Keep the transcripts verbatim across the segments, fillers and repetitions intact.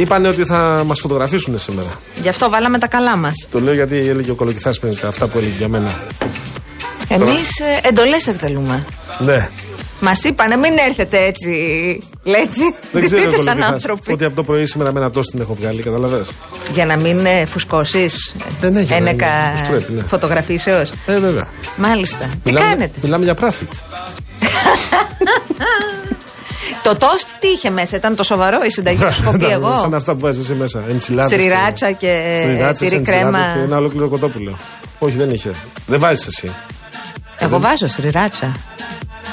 Είπανε ότι θα μας φωτογραφίσουν σήμερα. Γι' αυτό βάλαμε τα καλά μας. Το λέω γιατί έλεγε ο Κολοκυθάς πριν αυτά που έλεγε για μένα. Εμείς εντολές εκτελούμε. Ναι. Μας είπανε μην έρθετε έτσι. Λέτσι. Δεν ξέρω σαν άνθρωποι. Ότι από το πρωί σήμερα με ένα τόστ την έχω βγάλει, καταλαβαίνεις. Για να μην φουσκώσεις ένεκα φωτογραφίσεως. Ε, βέβαια. Μάλιστα. Τι κάνετε. Μιλάμε για Πράφιτ. Το τόστ τι είχε μέσα, ήταν το σοβαρό η συνταγή που έχω πει εγώ. Σαν αυτά που βάζεις εσύ μέσα. Σριράτσα και τυρί κρέμα. Και ένα ολόκληρο κοτόπουλο. Όχι, δεν είχε. Δεν βάζεις εσύ. Εγώ δεν... βάζω σριράτσα.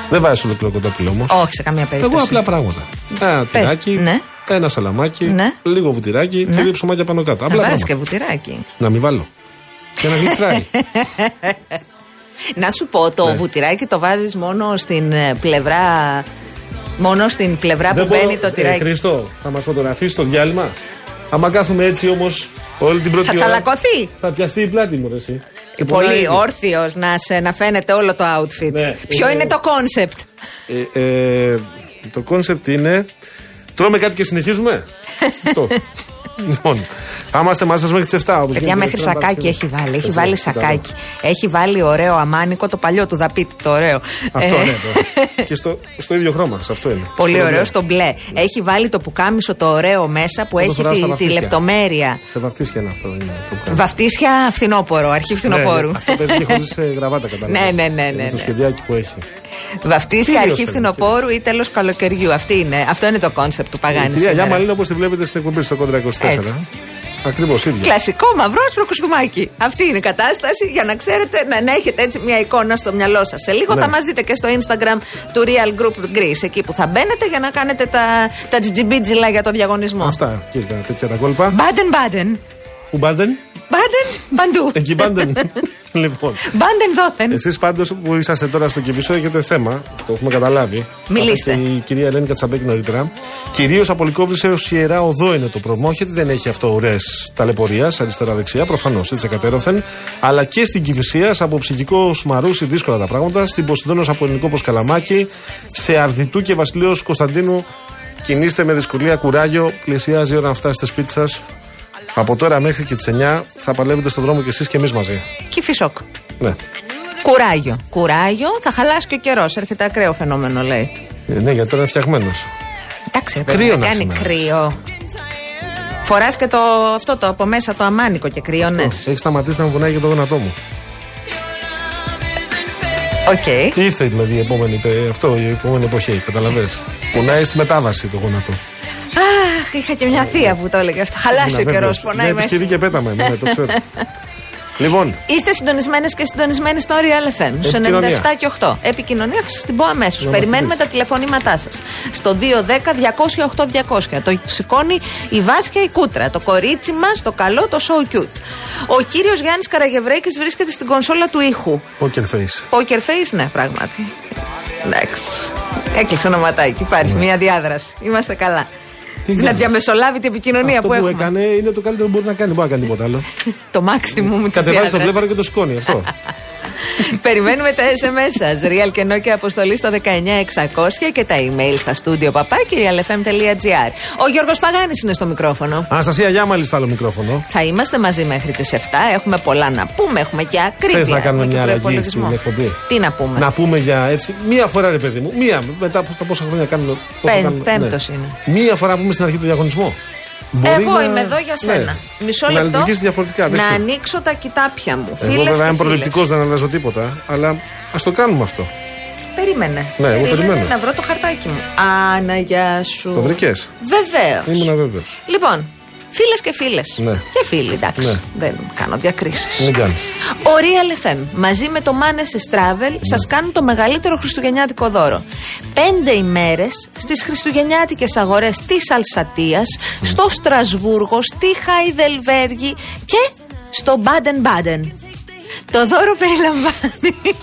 Δεν βάζεις ολόκληρο κοτόπουλο όμως. Όχι, σε καμία περίπτωση. Εγώ απλά πράγματα. Ένα τυράκι, ναι. Ένα σαλαμάκι, ναι. Λίγο βουτυράκι, ναι. Και δύο ψωμάκια πάνω κάτω. Απλά βάζεις και βουτυράκι. Να μην βάλω. Και να γλιστράει. Να σου πω, το βουτυράκι το βάζεις μόνο στην πλευρά. Μόνο στην πλευρά δεν που μπορώ, μπαίνει το τυράκι. Ε, Χριστό, θα μας φωτογραφίσεις το διάλειμμα. Άμα κάθουμε έτσι όμως όλη την πρώτη θα ώρα. Θα τσαλακωθεί. Θα πιαστεί η πλάτη μου, ρε εσύ. Πολύ όρθιος να, σε, να φαίνεται όλο το outfit. Ναι, ποιο ε, είναι το concept. Ε, ε, το concept είναι τρώμε κάτι και συνεχίζουμε. Αυτό. Λοιπόν, άμα είστε μαζί σας μέχρι τις εφτά. Παιδιά μέχρι σακάκι έχει βάλει. Έχει βάλει σακάκι. Έχει βάλει ωραίο αμάνικο, το παλιό του δαπίτη, το ωραίο. Αυτό είναι. Και στο ίδιο χρώμα, αυτό είναι. Πολύ ωραίο, στο μπλε. Έχει βάλει το πουκάμισο το ωραίο μέσα που έχει τη λεπτομέρεια. Σε βαφτίσια είναι αυτό. Βαφτίσια φθινόπωρο, αρχή φθινοπόρου. Αυτό παίζει και χωρίς γραβάτα κατά λάθος. Ναι, ναι, ναι. Το σχεδιάκι που έχει. Βαφτίσια αρχή φθινοπόρου ή τέλος καλοκαιριού. Αυτό είναι το κόνσεπτ του Παγάνη. Κυρία Γιάμαλη, όπως τη βλέπετε στην εκπομπή στο Κόντρα είκοσι τέσσερα. Ακριβώς ίδια. Κλασικό μαυρόσπρο κουστούμάκι. Αυτή είναι η κατάσταση για να ξέρετε, να έχετε έτσι μια εικόνα στο μυαλό σας. Σε λίγο ναι. Θα μας δείτε και στο Instagram του Real Group Greece, εκεί που θα μπαίνετε για να κάνετε τα, τα τζιτζιμπίτζιλα για το διαγωνισμό. Αυτά, κοίτα, τέτοια τα κόλπα. Μπάντεν Μπάντεν. Πού Μπάντεν? Μπάντεν, παντού. Εκεί Μπάντεν. Λοιπόν. Μπάντεν δόθεν. Εσείς πάντως που είσαστε τώρα στο Κηφισό έχετε θέμα, το έχουμε καταλάβει. Μιλήστε. Η κυρία Ελένη Κατσαμπέκη νωρίτερα. Κυρίως από Λυκόβριση έως Ιερά Οδό είναι το πρόβλημα. Όχι ότι δεν έχει αυτό ουρές ταλαιπωρίας αριστερά-δεξιά, προφανώς έτσι ακατέρωθεν. Αλλά και στην Κηφισία, από Ψυχικό Σουμαρούσι, δύσκολα τα πράγματα. Στην Ποσειδώνος από Ελληνικό Ποσκαλαμάκι, σε Αρδιτού και Βασιλέως Κωνσταντίνου. Κινήστε με δυσκολία, κουράγιο. Πλησιάζει η ώρα να φτάσετε σπίτι σας. Από τώρα μέχρι και τις εννιά θα παλεύετε στον δρόμο κι εσείς και εμείς μαζί. Κηφισόκ. Ναι. Κουράγιο. Κουράγιο, θα χαλάσει και ο καιρός. Έρχεται ακραίο φαινόμενο, λέει. Ε, ναι, γιατί τώρα είναι φτιαγμένος. Εντάξει, κρύο να κάνει σήμερα. Κρύο. Φοράς και το, αυτό το από μέσα το αμάνικο και κρύωνες. Έχει σταματήσει να μου βουνάει για το γονατό μου. Okay. Ήρθε δηλαδή η επόμενη, αυτό, η επόμενη εποχή, καταλαβαίνεις. Πονάει στη μετάβαση το γόνατο. Αχ, είχα και μια θεία που το έλεγε αυτό. Χαλάσει ο καιρός, πονάει μέσα. Επισκευή και πέταμε, ναι, το ξέρω. Λοιπόν. Είστε συντονισμένες και συντονισμένοι στο Real εφ εμ, στους ενενήντα επτά και οκτώ. Επικοινωνία θα σας την πω αμέσως. Περιμένουμε τα τηλεφωνήματά σας. Στο δύο ένα μηδέν διακόσια οκτώ διακόσια. Το σηκώνει η Βάσια η Κούτρα. Το κορίτσι μας, το καλό, το so cute. Ο κύριος Γιάννης Καραγευρέκης βρίσκεται στην κονσόλα του ήχου. Poker face. Poker face, ναι, πράγματι. Εντάξει. Έκλεισε ονοματάκι. Υπάρχει mm. μια διάδραση. Είμαστε καλά. Να διαμεσολάβει την επικοινωνία που, που έχουμε. Αυτό που έκανε είναι το καλύτερο που μπορεί να κάνει. Μπορεί να κάνει τίποτα άλλο. Το μάξιμουμ της. Κατεβάζει το βλέφαρο και το σκόνη. Αυτό. Περιμένουμε τα ες εμ ες σας. Real και Nokia αποστολή στο δεκαεννιά εξακόσια και τα email στα στούντιο παπάκυριαλεφm.gr. Ο Γιώργος Παγάνης είναι στο μικρόφωνο. Αναστασία Γιάμαλης στο άλλο μικρόφωνο. Θα είμαστε μαζί μέχρι τις εφτά. Έχουμε πολλά να πούμε. Έχουμε και ακρίβεια. Θες να κάνουμε μια αλλαγή στην εκπομπή? Τι να πούμε? Να πούμε για έτσι. Μία φορά, ρε παιδί μου. Μία μετά από πόσα χρόνια κάνουμε. Πέμπτος είναι. Μία φορά που στην αρχή του διαγωνισμού. Εγώ να... είμαι εδώ για σένα. Ναι. Μισό λεπτό. Να, να ανοίξω τα κοιτάπια μου. Εγώ φίλες βέβαια είμαι προληπτικός, δεν αλλάζω τίποτα. Αλλά ας το κάνουμε αυτό. Περίμενε. Ναι, εγώ περιμένω. Να βρω το χαρτάκι μου. Άνα, γεια σου. Το βρήκες? Βεβαίως. Ήμουν βέβαιος. Λοιπόν, φίλες και φίλες. Ναι. Και φίλοι, εντάξει. Ναι. Δεν κάνω διακρίσεις. Μην κάνεις. Ο Real εφ εμ μαζί με το Manes Travel ναι. σας κάνουν το μεγαλύτερο χριστουγεννιάτικο δώρο. Πέντε ημέρες στις χριστουγεννιάτικες αγορές της Αλσατίας, mm. στο Στρασβούργο, στη Χαϊδελβέργη και στο Μπάντεν Μπάντεν. Το δώρο περιλαμβάνει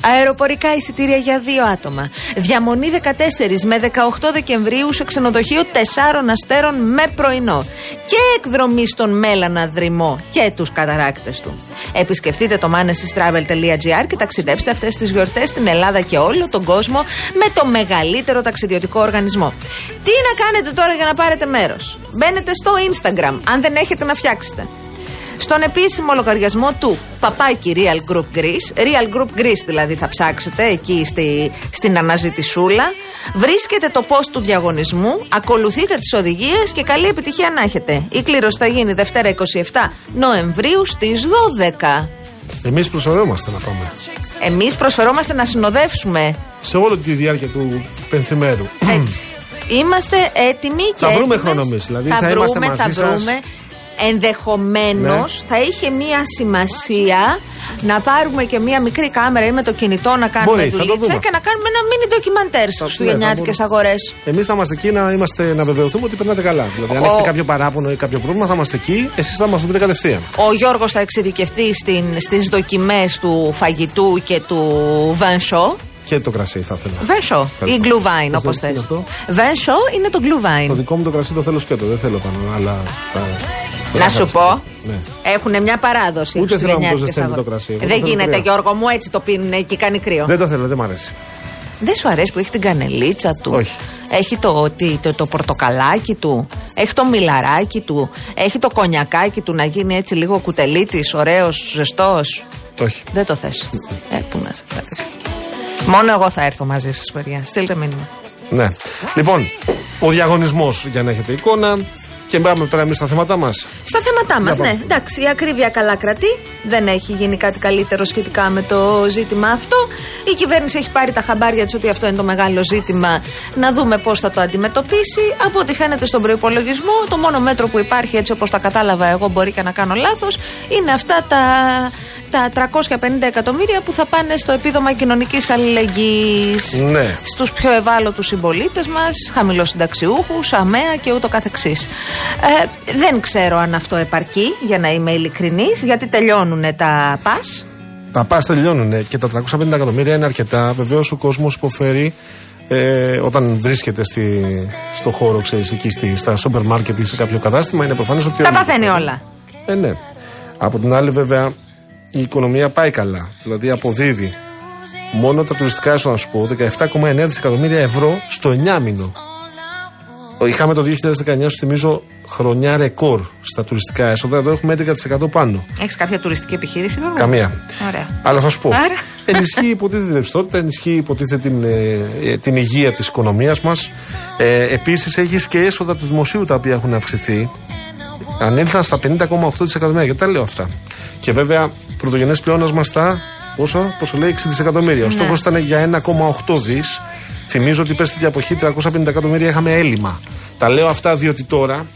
αεροπορικά εισιτήρια για δύο άτομα, διαμονή δεκατέσσερις με δεκαοκτώ Δεκεμβρίου σε ξενοδοχείο τεσσάρων αστέρων με πρωινό και εκδρομή στον Μέλλανα Δρυμό και τους καταράκτες του. Επισκεφτείτε το manesis travel τελεία gr και ταξιδέψτε αυτές τις γιορτές στην Ελλάδα και όλο τον κόσμο με το μεγαλύτερο ταξιδιωτικό οργανισμό. Τι να κάνετε τώρα για να πάρετε μέρος? Μπαίνετε στο Instagram, αν δεν έχετε να φτιάξετε. Στον επίσημο λογαριασμό του παπάκι Real Group Greece, Real Group Greece δηλαδή θα ψάξετε εκεί στη, στην αναζητησούλα, βρίσκετε το post του διαγωνισμού, ακολουθείτε τις οδηγίες και καλή επιτυχία να έχετε. Η κλήρωση θα γίνει Δευτέρα είκοσι εφτά Νοεμβρίου στις δώδεκα. Εμείς προσφερόμαστε να πάμε. Εμείς προσφερόμαστε να συνοδεύσουμε. Σε όλη τη διάρκεια του πενθημέρου. Έτσι. Είμαστε έτοιμοι και θα βρούμε έτοιμες. Χρόνο εμείς, δηλαδή θα, θα βρούμε, είμαστε μαζί θα σας. Βρούμε. Ενδεχομένως ναι. θα είχε μία σημασία να πάρουμε και μία μικρή κάμερα ή με το κινητό να κάνουμε μπορεί, δουλίτσα και να κάνουμε ένα μίνι ντοκιμαντέρ στις χριστουγεννιάτικες αγορές. Εμείς θα είμαστε εκεί να, είμαστε, να βεβαιωθούμε ότι περνάτε καλά. Δηλαδή, ο... αν έχετε κάποιο παράπονο ή κάποιο πρόβλημα, θα είμαστε εκεί, εσείς θα μας το πείτε κατευθείαν. Ο Γιώργος θα εξειδικευτεί στην, στις δοκιμές του φαγητού και του βανσό. Και το κρασί θα θέλω. Βένσο ή γκλουβάιν όπως θες. Βένσο είναι το γκλουβάιν. Το δικό μου το κρασί το θέλω σκέτο, δεν θέλω πάνω. Αλλά θα... Να σου πω, ναι. έχουν μια παράδοση. Ούτε θέλω να μου το ζεσταίνει το κρασί. Δεν γίνεται κρύο. Γιώργο μου, έτσι το πίνουν εκεί, κάνει κρύο. Δεν το θέλω, δεν μ' αρέσει. Δεν σου αρέσει που έχει την κανελίτσα του? Όχι. Έχει το, το, το, το πορτοκαλάκι του, έχει το μιλαράκι του, έχει το κονιακάκι του να γίνει έτσι λίγο κουτελίτης, ωραίος, ζεστός. Όχι. Δεν το θες. Ε, πού να σε πάρει. Μόνο εγώ θα έρθω μαζί σας, παιδιά. Στείλτε μήνυμα. Ναι. Λοιπόν, ο διαγωνισμός για να έχετε εικόνα. Και πάμε τώρα εμείς στα θέματά μας. Στα θέματά μας, ναι. Εντάξει, η ακρίβεια καλά κρατεί. Δεν έχει γίνει κάτι καλύτερο σχετικά με το ζήτημα αυτό. Η κυβέρνηση έχει πάρει τα χαμπάρια της ότι αυτό είναι το μεγάλο ζήτημα. Να δούμε πώς θα το αντιμετωπίσει. Από ό,τι φαίνεται στον προϋπολογισμό, το μόνο μέτρο που υπάρχει, έτσι όπως τα κατάλαβα εγώ, μπορεί και να κάνω λάθος, είναι αυτά τα. τα τριακόσια πενήντα εκατομμύρια που θα πάνε στο επίδομα κοινωνικής αλληλεγγύης ναι. στους πιο ευάλωτους συμπολίτες μας, χαμηλοσυνταξιούχους, αμαία και ούτω καθεξής. Ε, δεν ξέρω αν αυτό επαρκεί, για να είμαι ειλικρινής, γιατί τελειώνουν τα ΠΑΣ. Τα ΠΑΣ τελειώνουν και τα τριακόσια πενήντα εκατομμύρια είναι αρκετά. Βεβαίως ο κόσμος υποφέρει ε, όταν βρίσκεται στη, στο χώρο, ξέρεις, εκεί στη, στα σούπερ μάρκετ ή σε κάποιο κατάστημα. Είναι προφανές ότι. Τα παθαίνει όλα. Ε, ναι. Από την άλλη, βέβαια. Η οικονομία πάει καλά, δηλαδή αποδίδει. Μόνο τα τουριστικά έσοδα, να σου πω, δεκαεπτά κόμμα εννέα δισεκατομμύρια ευρώ στο εννιάμηνο. Είχαμε το δύο χιλιάδες δεκαεννιά, σου θυμίζω, χρονιά ρεκόρ στα τουριστικά έσοδα. Εδώ έχουμε έντεκα τοις εκατό πάνω. Έχεις κάποια τουριστική επιχείρηση, βέβαια? Καμία. Ωραία. Αλλά θα σου πω. Άρα... ενισχύει υποτίθεται την ρευστότητα, ενισχύει υποτίθεται την, ε, την υγεία της οικονομίας μας. Ε, Επίσης, έχεις και έσοδα του δημοσίου τα οποία έχουν αυξηθεί. Ανήλθαν στα πενήντα κόμμα οκτώ δισεκατομμύρια. Γιατί τα λέω αυτά. Και βέβαια, πρωτογενές πλεόνασμα στα πόσο, πόσο λέει, έξι δισεκατομμύρια. Ναι. Ο στόχος ήταν για ένα κόμμα οκτώ δισεκατομμύρια. Θυμίζω ότι πέρσι την εποχή τριακόσια πενήντα εκατομμύρια είχαμε έλλειμμα. Τα λέω αυτά διότι τώρα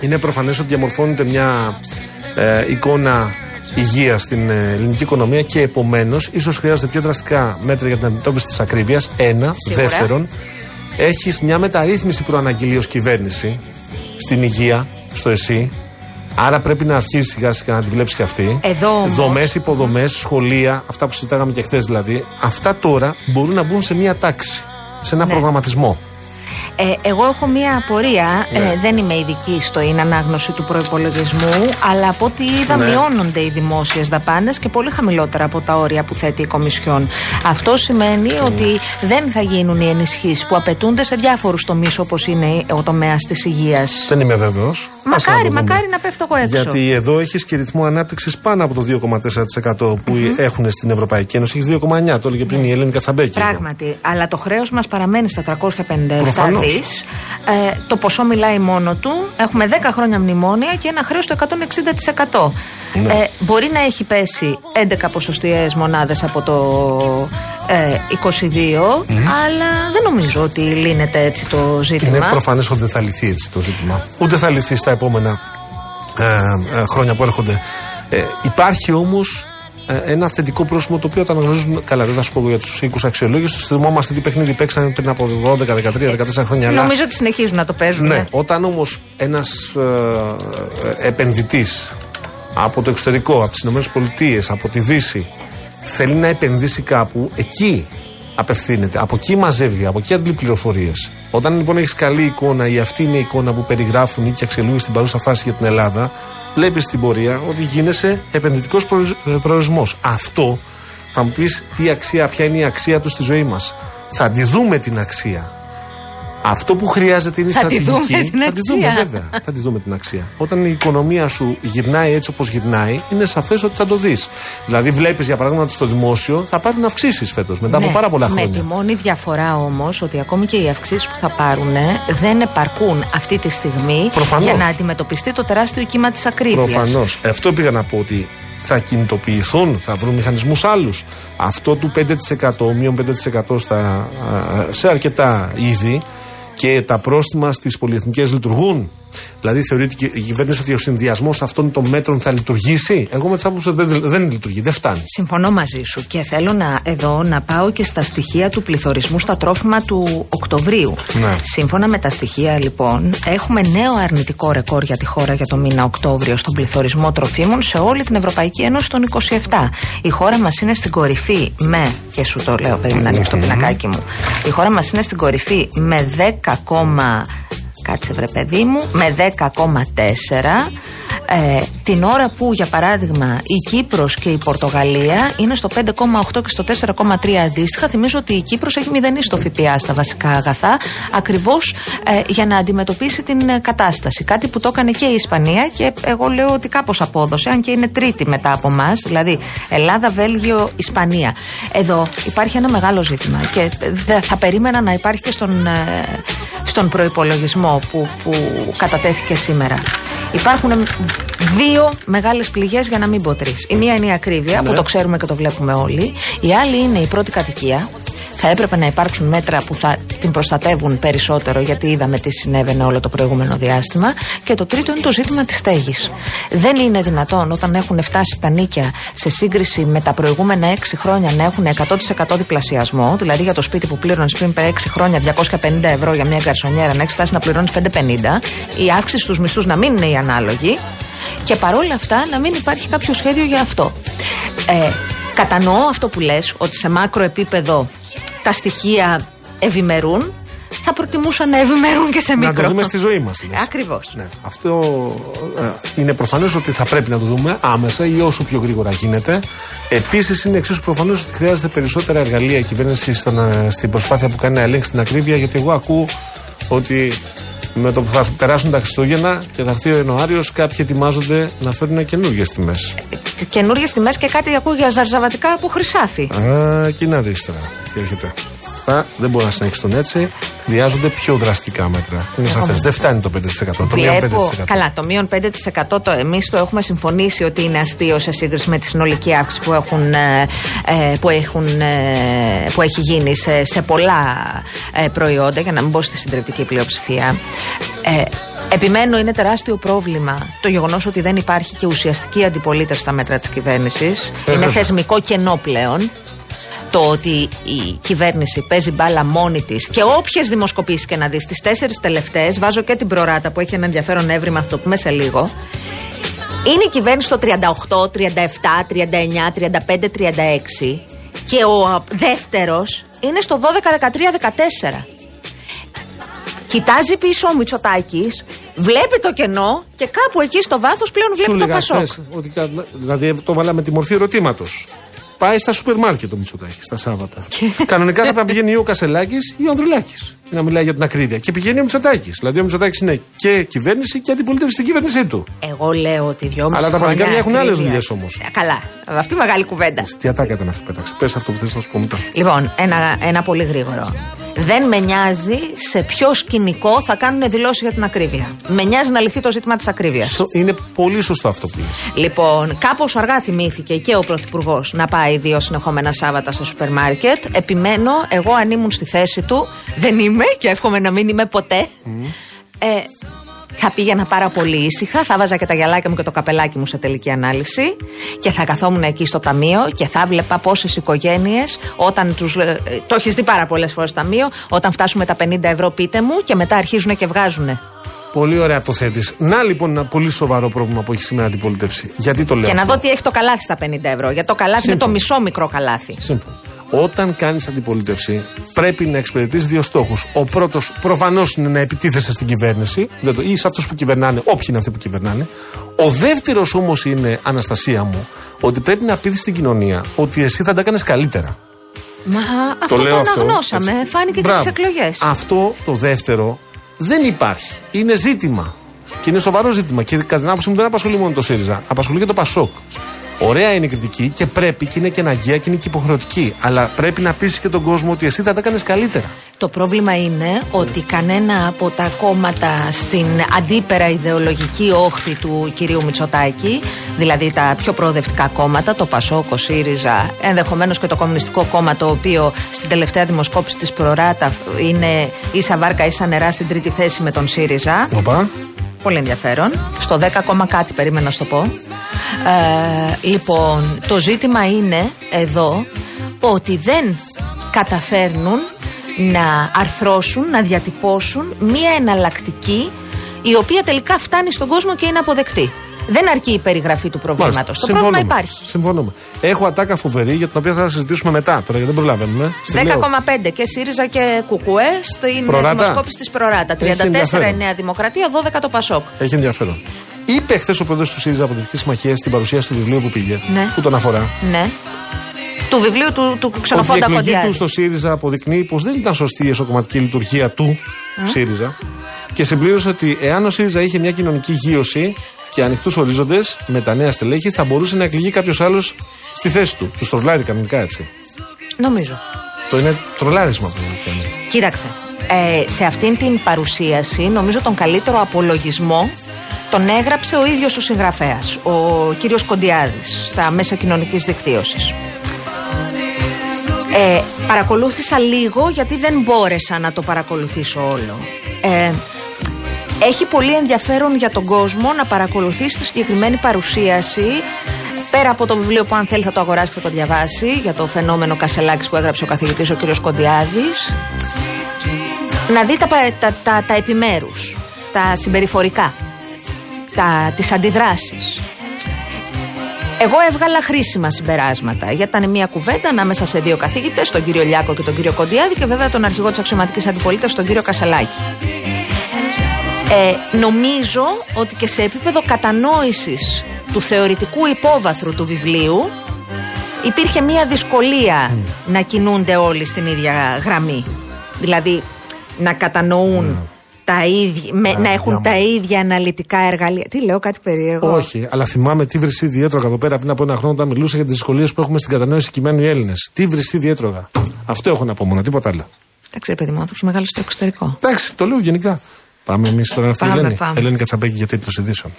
είναι προφανές ότι διαμορφώνεται μια ε, εικόνα υγείας στην ελληνική οικονομία και επομένως ίσως χρειάζονται πιο δραστικά μέτρα για την αντιμετώπιση της ακρίβειας. Ένα. Σίγουρα. Δεύτερον, έχεις μια μεταρρύθμιση προαναγγείλει ως κυβέρνηση στην υγεία, στο ΕΣΥ. Άρα πρέπει να αρχίσει σιγά σιγά να τη βλέψει και αυτή. Εδώ... δομές, υποδομές, σχολεία, αυτά που συζητάγαμε και χθες δηλαδή. Αυτά τώρα μπορούν να μπουν σε μια τάξη. Σε ένα ναι. προγραμματισμό. Ε, εγώ έχω μία απορία. Ναι. Ε, δεν είμαι ειδική στο είναι ανάγνωση του προϋπολογισμού, αλλά από ό,τι είδα, ναι. μειώνονται οι δημόσιες δαπάνες και πολύ χαμηλότερα από τα όρια που θέτει η Κομισιόν. Αυτό σημαίνει ναι. ότι δεν θα γίνουν οι ενισχύσεις που απαιτούνται σε διάφορους τομείς, όπως είναι ο τομέας της υγείας. Δεν είμαι βέβαιος. Μακάρι, μακάρι να πέφτω εγώ έξω. Γιατί εδώ έχεις και ρυθμό ανάπτυξης πάνω από το δύο κόμμα τέσσερα τοις εκατό που mm-hmm. έχουν στην Ευρωπαϊκή Ένωση. Έχεις δύο κόμμα εννέα τοις εκατό, το έλεγε πριν η Ελένη Κατσαμπέκη. Πράγματι. Αλλά το χρέος μας παραμένει στα τριακόσια πενήντα επτά. Ε, το ποσό μιλάει μόνο του. Έχουμε δέκα χρόνια μνημόνια και ένα χρέος στο εκατόν εξήντα τοις εκατό. Ναι. Ε, μπορεί να έχει πέσει έντεκα ποσοστιαίες μονάδες από το είκοσι δύο, mm. αλλά δεν νομίζω ότι λύνεται έτσι το ζήτημα. Είναι προφανές ότι δεν θα λυθεί έτσι το ζήτημα. Ούτε θα λυθεί στα επόμενα ε, ε, χρόνια που έρχονται. Ε, υπάρχει όμως ένα θετικό πρόσημο το οποίο τα αναγνωρίζουν καλά. Δεν θα σου πω για τους οίκους αξιολόγησης. Θυμόμαστε τι παιχνίδι παίξανε πριν από δώδεκα, δεκατρία, δεκατέσσερα χρόνια. Νομίζω ότι συνεχίζουν να το παίζουν. Ναι. Όταν όμως ένας ε, επενδυτής από το εξωτερικό, από τις ΗΠΑ, από τη Δύση, θέλει να επενδύσει κάπου, εκεί απευθύνεται. Από εκεί μαζεύει, από εκεί αντλεί πληροφορίες. Όταν λοιπόν έχεις καλή εικόνα, ή αυτή είναι η εικόνα που περιγράφουν οι οίκοι αξιολόγησης στην παρούσα φάση για την Ελλάδα, βλέπεις στην πορεία ότι γίνεσαι επενδυτικός προορισμός. Αυτό θα μου πεις τι αξία, ποια είναι η αξία του στη ζωή μας. Θα τη δούμε την αξία. Αυτό που χρειάζεται είναι η στρατηγική. Τη θα αξία. Τη δούμε, βέβαια. Θα τη δούμε την αξία. Όταν η οικονομία σου γυρνάει έτσι όπως γυρνάει, είναι σαφές ότι θα το δεις. Δηλαδή, βλέπεις για παράδειγμα ότι στο δημόσιο θα πάρουν αυξήσεις φέτος μετά ναι, από πάρα πολλά χρόνια. Με τη μόνη διαφορά όμως ότι ακόμη και οι αυξήσεις που θα πάρουν δεν επαρκούν αυτή τη στιγμή προφανώς. Για να αντιμετωπιστεί το τεράστιο κύμα της ακρίβειας. Προφανώς. Αυτό πήγα να πω ότι θα κινητοποιηθούν, θα βρουν μηχανισμούς άλλους. Αυτό του πέντε τοις εκατό, μείον πέντε τοις εκατό στα, σε αρκετά είδη. Και τα πρόστιμα στις πολυεθνικές λειτουργούν. Δηλαδή, θεωρείται και η κυβέρνηση ότι ο συνδυασμός αυτών των μέτρων θα λειτουργήσει. Εγώ με τις άποψεις δεν, δεν λειτουργεί, δεν φτάνει. Συμφωνώ μαζί σου και θέλω να, εδώ να πάω και στα στοιχεία του πληθωρισμού στα τρόφιμα του Οκτωβρίου. Ναι. Σύμφωνα με τα στοιχεία, λοιπόν, έχουμε νέο αρνητικό ρεκόρ για τη χώρα για το μήνα Οκτώβριο στον πληθωρισμό τροφίμων σε όλη την Ευρωπαϊκή Ένωση των είκοσι επτά. Η χώρα μας είναι στην κορυφή με. Και σου το λέω, περίμενα να ανοίξω το πινακάκι μου. Η χώρα μας είναι στην κορυφή με δέκα. Κάτσε βρε παιδί μου, με δέκα κόμμα τέσσερα, ε, την ώρα που για παράδειγμα η Κύπρος και η Πορτογαλία είναι στο πέντε κόμμα οκτώ και στο τέσσερα κόμμα τρία αντίστοιχα. Θυμίζω ότι η Κύπρος έχει μηδενίσει το ΦΠΑ στα βασικά αγαθά, ακριβώς ε, για να αντιμετωπίσει την ε, κατάσταση. Κάτι που το έκανε και η Ισπανία και εγώ λέω ότι κάπως απόδοσε, αν και είναι τρίτη μετά από εμάς, δηλαδή Ελλάδα, Βέλγιο, Ισπανία. Εδώ υπάρχει ένα μεγάλο ζήτημα και ε, θα περίμενα να υπάρχει και στον... Ε, στον προϋπολογισμό που, που κατατέθηκε σήμερα. Υπάρχουν δύο μεγάλες πληγές, για να μην πω τρεις. Η μία είναι η ακρίβεια, ναι. που το ξέρουμε και το βλέπουμε όλοι. Η άλλη είναι η πρώτη κατοικία. Θα έπρεπε να υπάρξουν μέτρα που θα την προστατεύουν περισσότερο, γιατί είδαμε τι συνέβαινε όλο το προηγούμενο διάστημα. Και το τρίτο είναι το ζήτημα της στέγης. Δεν είναι δυνατόν όταν έχουν φτάσει τα νίκια σε σύγκριση με τα προηγούμενα έξι χρόνια να έχουν εκατό τοις εκατό διπλασιασμό. Δηλαδή για το σπίτι που πλήρωνες πριν έξι χρόνια διακόσια πενήντα ευρώ για μια γκαρσονιέρα να έχεις φτάσει να πληρώνεις πεντακόσια πενήντα. Η αύξηση στους μισθούς να μην είναι η ανάλογη. Και παρόλα αυτά να μην υπάρχει κάποιο σχέδιο για αυτό. Ε, κατανοώ αυτό που λες, ότι σε μάκρο επίπεδο τα στοιχεία ευημερούν, θα προτιμούσα να ευημερούν και σε μικρό. Να το δούμε στη ζωή μας. Ακριβώς. Ναι. Αυτό ε, είναι προφανές ότι θα πρέπει να το δούμε άμεσα ή όσο πιο γρήγορα γίνεται. Επίσης, είναι εξίσου προφανές ότι χρειάζεται περισσότερα εργαλεία η κυβέρνηση στον, στην προσπάθεια που κάνει να ελέγξει την ακρίβεια, γιατί εγώ ακούω ότι Με το που θα περάσουν τα Χριστούγεννα και θα έρθει ο Ιανουάριος, κάποιοι ετοιμάζονται να φέρουν καινούργιες τιμές. Καινούργιες τιμές και κάτι ακούω για ζαρζαβατικά από χρυσάφι. Α, κοινάτε ύστερα. Τι έρχεται. Α, δεν μπορεί να συνεχιστούν έτσι. Χρειάζονται πιο δραστικά μέτρα. Δεν φτάνει το πέντε τοις εκατό. Βλέπω, το μείον πέντε τοις εκατό. Καλά, το μείον πέντε τοις εκατό το εμείς το έχουμε συμφωνήσει ότι είναι αστείο σε σύγκριση με τη συνολική αύξηση που, έχουν, ε, που, έχουν, ε, που έχει γίνει σε, σε πολλά ε, προϊόντα, για να μην πω στη συντριπτική πλειοψηφία. Ε, Επιμένω, είναι τεράστιο πρόβλημα το γεγονός ότι δεν υπάρχει και ουσιαστική αντιπολίτευση στα μέτρα της κυβέρνησης. Ε, είναι βέβαια. Θεσμικό κενό πλέον. Το ότι η κυβέρνηση παίζει μπάλα μόνη της και όποιες δημοσκοπήσεις και να δεις, τις τέσσερις τελευταίες, βάζω και την ΠροΡΑΤΑ που έχει ένα ενδιαφέρον έβριμα, θα το πούμε σε λίγο. Είναι η κυβέρνηση το τριάντα οκτώ, τριάντα επτά, τριάντα εννιά, τριάντα πέντε, τριάντα έξι και ο δεύτερος είναι στο δώδεκα, δεκατρία, δεκατέσσερα. Κοιτάζει πίσω ο Μητσοτάκης, βλέπει το κενό και κάπου εκεί στο βάθος πλέον βλέπει το ΠΑΣΟΚ. Δηλαδή το βάλαμε τη μορφή ερωτήματος. Πάει στα σούπερ μάρκετ ο Μητσοτάκης στα Σάββατα. Κανονικά θα πρέπει να πηγαίνει ή ο Κασσελάκης ή ο Ανδρουλάκης να μιλάει για την ακρίβεια. Και πηγαίνει ο Μητσοτάκης. Δηλαδή ο Μητσοτάκης είναι και κυβέρνηση και αντιπολίτευση στην κυβέρνησή του. Εγώ λέω ότι δυόμιση. Αλλά τα παρακάμια έχουν άλλες δουλειές όμως. Καλά. Αυτή η μεγάλη κουβέντα. Τι ατάκα ήταν αυτή που πέταξε. Πες αυτό που θες να σου πω μετά. Λοιπόν, ένα, ένα πολύ γρήγορο. Δεν με νοιάζει σε ποιο σκηνικό θα κάνουν δηλώσεις για την ακρίβεια. Με νοιάζει να λυθεί το ζήτημα της ακρίβειας. Είναι πολύ σωστό αυτό που λες. Λοιπόν, κάπως αργά θυμήθηκε και ο Πρωθυπουργός να πάει δύο συνεχόμενα Σάββατα στα σούπερ μάρκετ. Επιμένω, εγώ αν ήμουν στη θέση του, δεν είμαι και εύχομαι να μην είμαι ποτέ. Mm. Ε, θα πήγαινα πάρα πολύ ήσυχα, θα βάζα και τα γυαλάκια μου και το καπελάκι μου σε τελική ανάλυση και θα καθόμουν εκεί στο ταμείο και θα βλέπα πόσες οικογένειες όταν τους. Το έχεις δει πάρα πολλές φορές στο ταμείο, όταν φτάσουμε τα πενήντα ευρώ πείτε μου και μετά αρχίζουν και βγάζουν. Πολύ ωραία το θέτεις. Να λοιπόν ένα πολύ σοβαρό πρόβλημα που έχει σήμερα την αντιπολίτευση. Γιατί το λέω. Και αυτό. Να δω τι έχει το καλάθι στα πενήντα ευρώ. Γιατί το καλάθι Σύμφωνα. Είναι το μισό μικρό καλάθι. Σύμφωνα. Όταν κάνεις αντιπολίτευση, πρέπει να εξυπηρετείς δύο στόχους. Ο πρώτος, προφανώς, είναι να επιτίθεσαι στην κυβέρνηση ή σε αυτούς που κυβερνάνε, όποιοι είναι αυτοί που κυβερνάνε. Ο δεύτερος όμως είναι, Αναστασία μου, ότι πρέπει να πείθεις την κοινωνία ότι εσύ θα τα κάνεις καλύτερα. Μα το λέω αυτό. Το αναγνώσαμε. Έτσι. Φάνηκε και στις εκλογές. Αυτό το δεύτερο δεν υπάρχει. Είναι ζήτημα. Και είναι σοβαρό ζήτημα. Και κατά την άποψή μου δεν απασχολεί μόνο το ΣΥΡΙΖΑ, απασχολεί και το ΠΑΣΟΚ. Ωραία είναι η κριτική και πρέπει και είναι και αναγκαία και είναι και υποχρεωτική. Αλλά πρέπει να πείσεις και τον κόσμο ότι εσύ θα τα κάνεις καλύτερα. Το πρόβλημα είναι ότι κανένα από τα κόμματα στην αντίπερα ιδεολογική όχθη του κυρίου Μητσοτάκη, δηλαδή τα πιο προοδευτικά κόμματα, το ΠΑΣΟΚ, ο ΣΥΡΙΖΑ, ενδεχομένως και το Κομμουνιστικό Κόμμα, το οποίο στην τελευταία δημοσκόπηση της ΠροΡΑΤΑ είναι ίσα βάρκα ίσα νερά στην τρίτη θέση με τον ΣΥΡΙΖΑ. Οπα. Πολύ ενδιαφέρον. Στο δέκα κόμμα κάτι περίμενα να σου το πω. Ε, λοιπόν, το ζήτημα είναι εδώ ότι δεν καταφέρνουν να αρθρώσουν, να διατυπώσουν μία εναλλακτική η οποία τελικά φτάνει στον κόσμο και είναι αποδεκτή. Δεν αρκεί η περιγραφή του προβλήματος. Το πρόβλημα υπάρχει. Συμφωνούμε. Έχω ατάκα φοβερή για την οποία θα συζητήσουμε μετά. Τώρα δεν προλαβαίνουμε. δέκα κόμμα πέντε και ΣΥΡΙΖΑ και ΚΚΕ στην δημοσκόπηση της ΠροΡΑΤΑ. τριάντα τέσσερα η Νέα Δημοκρατία, δώδεκα το ΠΑΣΟΚ. Έχει ενδιαφέρον. Είπε χθες ο πρόεδρος του ΣΥΡΙΖΑ από την Εθνική Συμμαχία στην παρουσίαση του βιβλίου που πήγε. Ναι. Που τον αφορά. Ναι. Του βιβλίου του, του Ξενοφόντα Κοντιάρη. Η εκλογή του στο ΣΥΡΙΖΑ αποδεικνύει πως δεν ήταν σωστή η εσωκομματική λειτουργία του mm. ΣΥΡΙΖΑ και συμπλήρωσε ότι εάν ο ΣΥΡΙΖΑ είχε μια κοινωνική γείωση και ανοιχτούς ορίζοντες με τα νέα στελέχη θα μπορούσε να εκλεγεί κάποιος άλλος στη θέση του. Του τρολάρει κανονικά έτσι. Νομίζω. Το είναι τρολάρισμα που κάνει. Κοίταξε. Ε, σε αυτήν την παρουσίαση νομίζω τον καλύτερο απολογισμό τον έγραψε ο ίδιος ο συγγραφέας, ο κύριος Κοντιάρης, στα μέσα κοινωνικής δικτύωσης. Ε, παρακολούθησα λίγο γιατί δεν μπόρεσα να το παρακολουθήσω όλο. Ε, έχει πολύ ενδιαφέρον για τον κόσμο να παρακολουθήσει τη συγκεκριμένη παρουσίαση, πέρα από το βιβλίο που αν θέλει θα το αγοράσει και θα το διαβάσει, για το φαινόμενο Κασσελάκης που έγραψε ο καθηγητής ο κ. Κοντιάδης, να δει τα, τα, τα, τα επιμέρους, τα συμπεριφορικά, τα, τις αντιδράσεις. Εγώ έβγαλα χρήσιμα συμπεράσματα, γιατί ήταν μια κουβέντα ανάμεσα σε δύο καθηγητές, τον κύριο Λιάκο και τον κύριο Κοντιάδη και βέβαια τον αρχηγό της αξιωματικής αντιπολίτευσης, τον κύριο Κασσελάκη. Ε, νομίζω ότι και σε επίπεδο κατανόησης του θεωρητικού υπόβαθρου του βιβλίου υπήρχε μια δυσκολία mm. να κινούνται όλοι στην ίδια γραμμή. Δηλαδή να κατανοούν mm. τα ίδια, με, yeah, να έχουν yeah, τα ίδια αναλυτικά εργαλεία. Τι λέω, κάτι περίεργο. Όχι, αλλά θυμάμαι τι βρυσή ιδιαίτερα εδώ πέρα πριν από ένα χρόνο όταν μιλούσα για τις δυσκολίες που έχουμε στην κατανόηση κειμένου οι Έλληνες. Τι βρυσή ιδιαίτερα. Αυτό έχω να πω μόνο, τίποτα άλλο. Εντάξει, παιδί μου, άνθρωπος μεγάλος στο εξωτερικό. Εντάξει, το λέω γενικά. Πάμε εμείς τώρα αυτή η Ελένη. Ελένη Κατσαμπέκη για τίτλους ειδήσεων.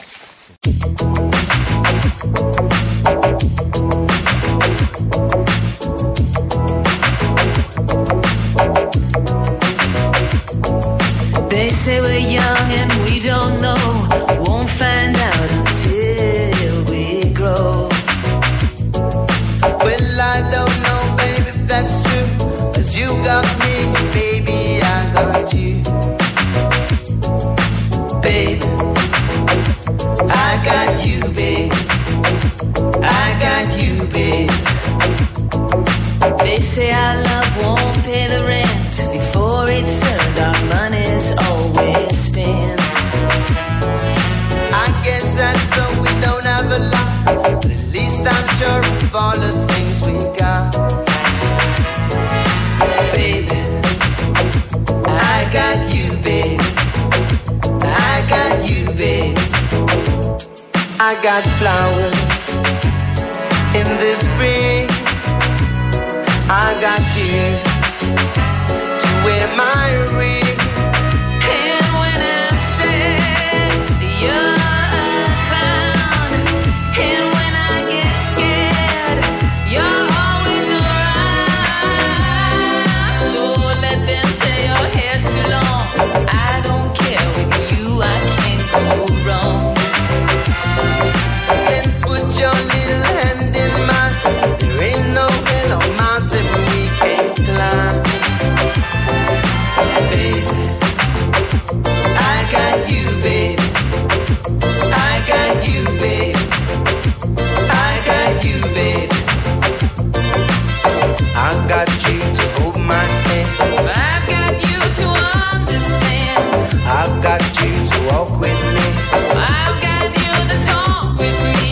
They say we're young and we don't know, won't find out until we grow. Well, I don't know, baby, if that's true, 'cause you got me, baby, I got you. Baby, I got you, babe. I got you, babe. They say our love won't pay the rent before it's earned. Our money's always spent. I guess that's so we don't have a lot, but at least I'm sure of all the things we got. Baby, I got you, babe. I got you, babe. I got flowers in the spring. I got you to wear my ring. And when I'm sad, you're a clown. And when I get scared, you're always around. So let them say your hair's too long. I don't care, with you I can't go wrong. Then put your little hand in mine. There ain't no hill or mountain we can't climb. Baby, I got you, baby. I got you, baby. I got you, baby. I got you to hold my hand. I've got you to understand. I've got you to walk with me. I've got you to talk with me.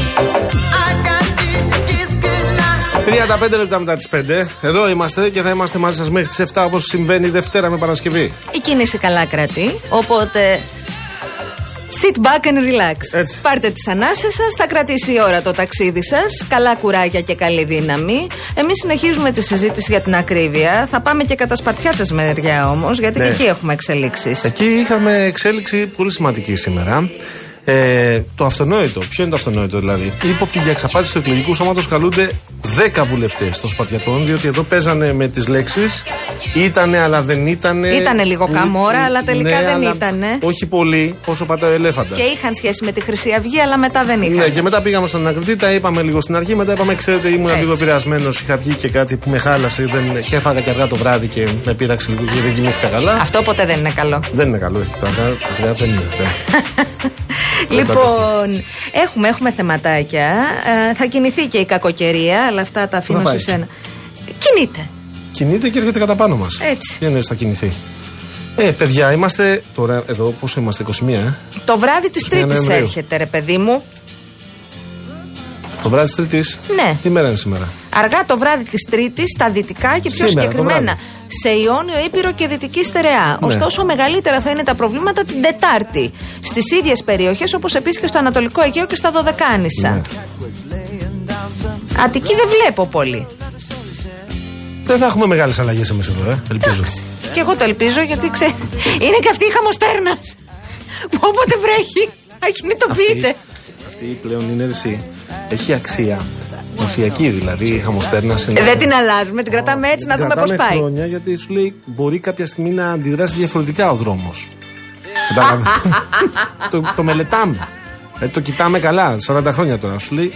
I got you to kiss goodnight. τριάντα πέντε λεπτά μετά τις πέντε. Εδώ είμαστε και θα είμαστε μαζί σας μέχρι τις εφτά όπως συμβαίνει Δευτέρα με Παρασκευή. Η κίνηση καλά κρατεί, οπότε sit back and relax. Έτσι. Πάρτε τις ανάσες σας, θα κρατήσει η ώρα το ταξίδι σας. Καλά κουράγια και καλή δύναμη. Εμείς συνεχίζουμε τη συζήτηση για την ακρίβεια. Θα πάμε και κατά Σπαρτιάτες μεριά όμως, γιατί ναι, και εκεί έχουμε εξελίξεις. Εκεί είχαμε εξέλιξη πολύ σημαντική σήμερα. Ε, το αυτονόητο. Ποιο είναι το αυτονόητο, δηλαδή? Υπόπτη για εξαπάτηση του εκλογικού σώματος καλούνται δέκα βουλευτές των Σπαρτιατών, διότι εδώ παίζανε με τις λέξεις. Ήτανε, αλλά δεν ήτανε. Ήτανε λίγο καμόρα, αλλά τελικά ναι, δεν αλλά ήτανε. Όχι πολύ, όσο πατάει ο ελέφαντας. Και είχαν σχέση με τη Χρυσή Αυγή, αλλά μετά δεν είχαν. Ναι, και μετά πήγαμε στον ανακριτή, τα είπαμε λίγο στην αρχή. Μετά είπαμε, ξέρετε, ήμουν λίγο πειρασμένος. Είχα βγει και κάτι που με χάλασε. Δεν... Και έφαγα και αργά το βράδυ και με πείραξε λίγο και δεν κοιμήθηκα καλά. Αυτό ποτέ δεν είναι καλό. Δεν είναι καλό. Δεν είναι. Λοιπόν, έχουμε, έχουμε θεματάκια. Ε, θα κινηθεί και η κακοκαιρία, αλλά αυτά τα αφήνω σε σένα. Κινείται. Κινείται και έρχεται κατά πάνω μας. Έτσι. Τι εννοείς θα κινηθεί? Ε, παιδιά, είμαστε τώρα εδώ, πόσο είμαστε, είκοσι μία, ε? Το βράδυ της Τρίτης έρχεται, ρε παιδί μου. Το βράδυ της Τρίτης. Ναι. Τι μέρα είναι σήμερα? Αργά το βράδυ της Τρίτης, στα δυτικά και πιο σήμερα, συγκεκριμένα σε Ιόνιο, Ήπειρο και Δυτική Στερεά. Ναι. Ωστόσο, μεγαλύτερα θα είναι τα προβλήματα την Τετάρτη, στις ίδιες περιοχές, όπως επίσης και στο Ανατολικό Αιγαίο και στα Δωδεκάνησα. Ναι. Αττική δεν βλέπω πολύ. Δεν θα έχουμε μεγάλες αλλαγές εμείς εδώ, ε. Ελπίζω. Και εγώ το ελπίζω, γιατί ξέρει. Είναι και αυτή η χαμοστέρνα που όποτε βρέχει, ακινητοποιείται. Αυτή πλέον είναι ρησί. Έχει αξία. Μουσιακή δηλαδή, η χαμοστέρνα. Δεν την αλλάζουμε, την κρατάμε έτσι να δούμε πώς πάει. Χρόνια, γιατί σου λέει μπορεί κάποια στιγμή να αντιδράσει διαφορετικά ο δρόμος. Το μελετάμε. Το κοιτάμε καλά, σαράντα χρόνια τώρα. Σου λέει.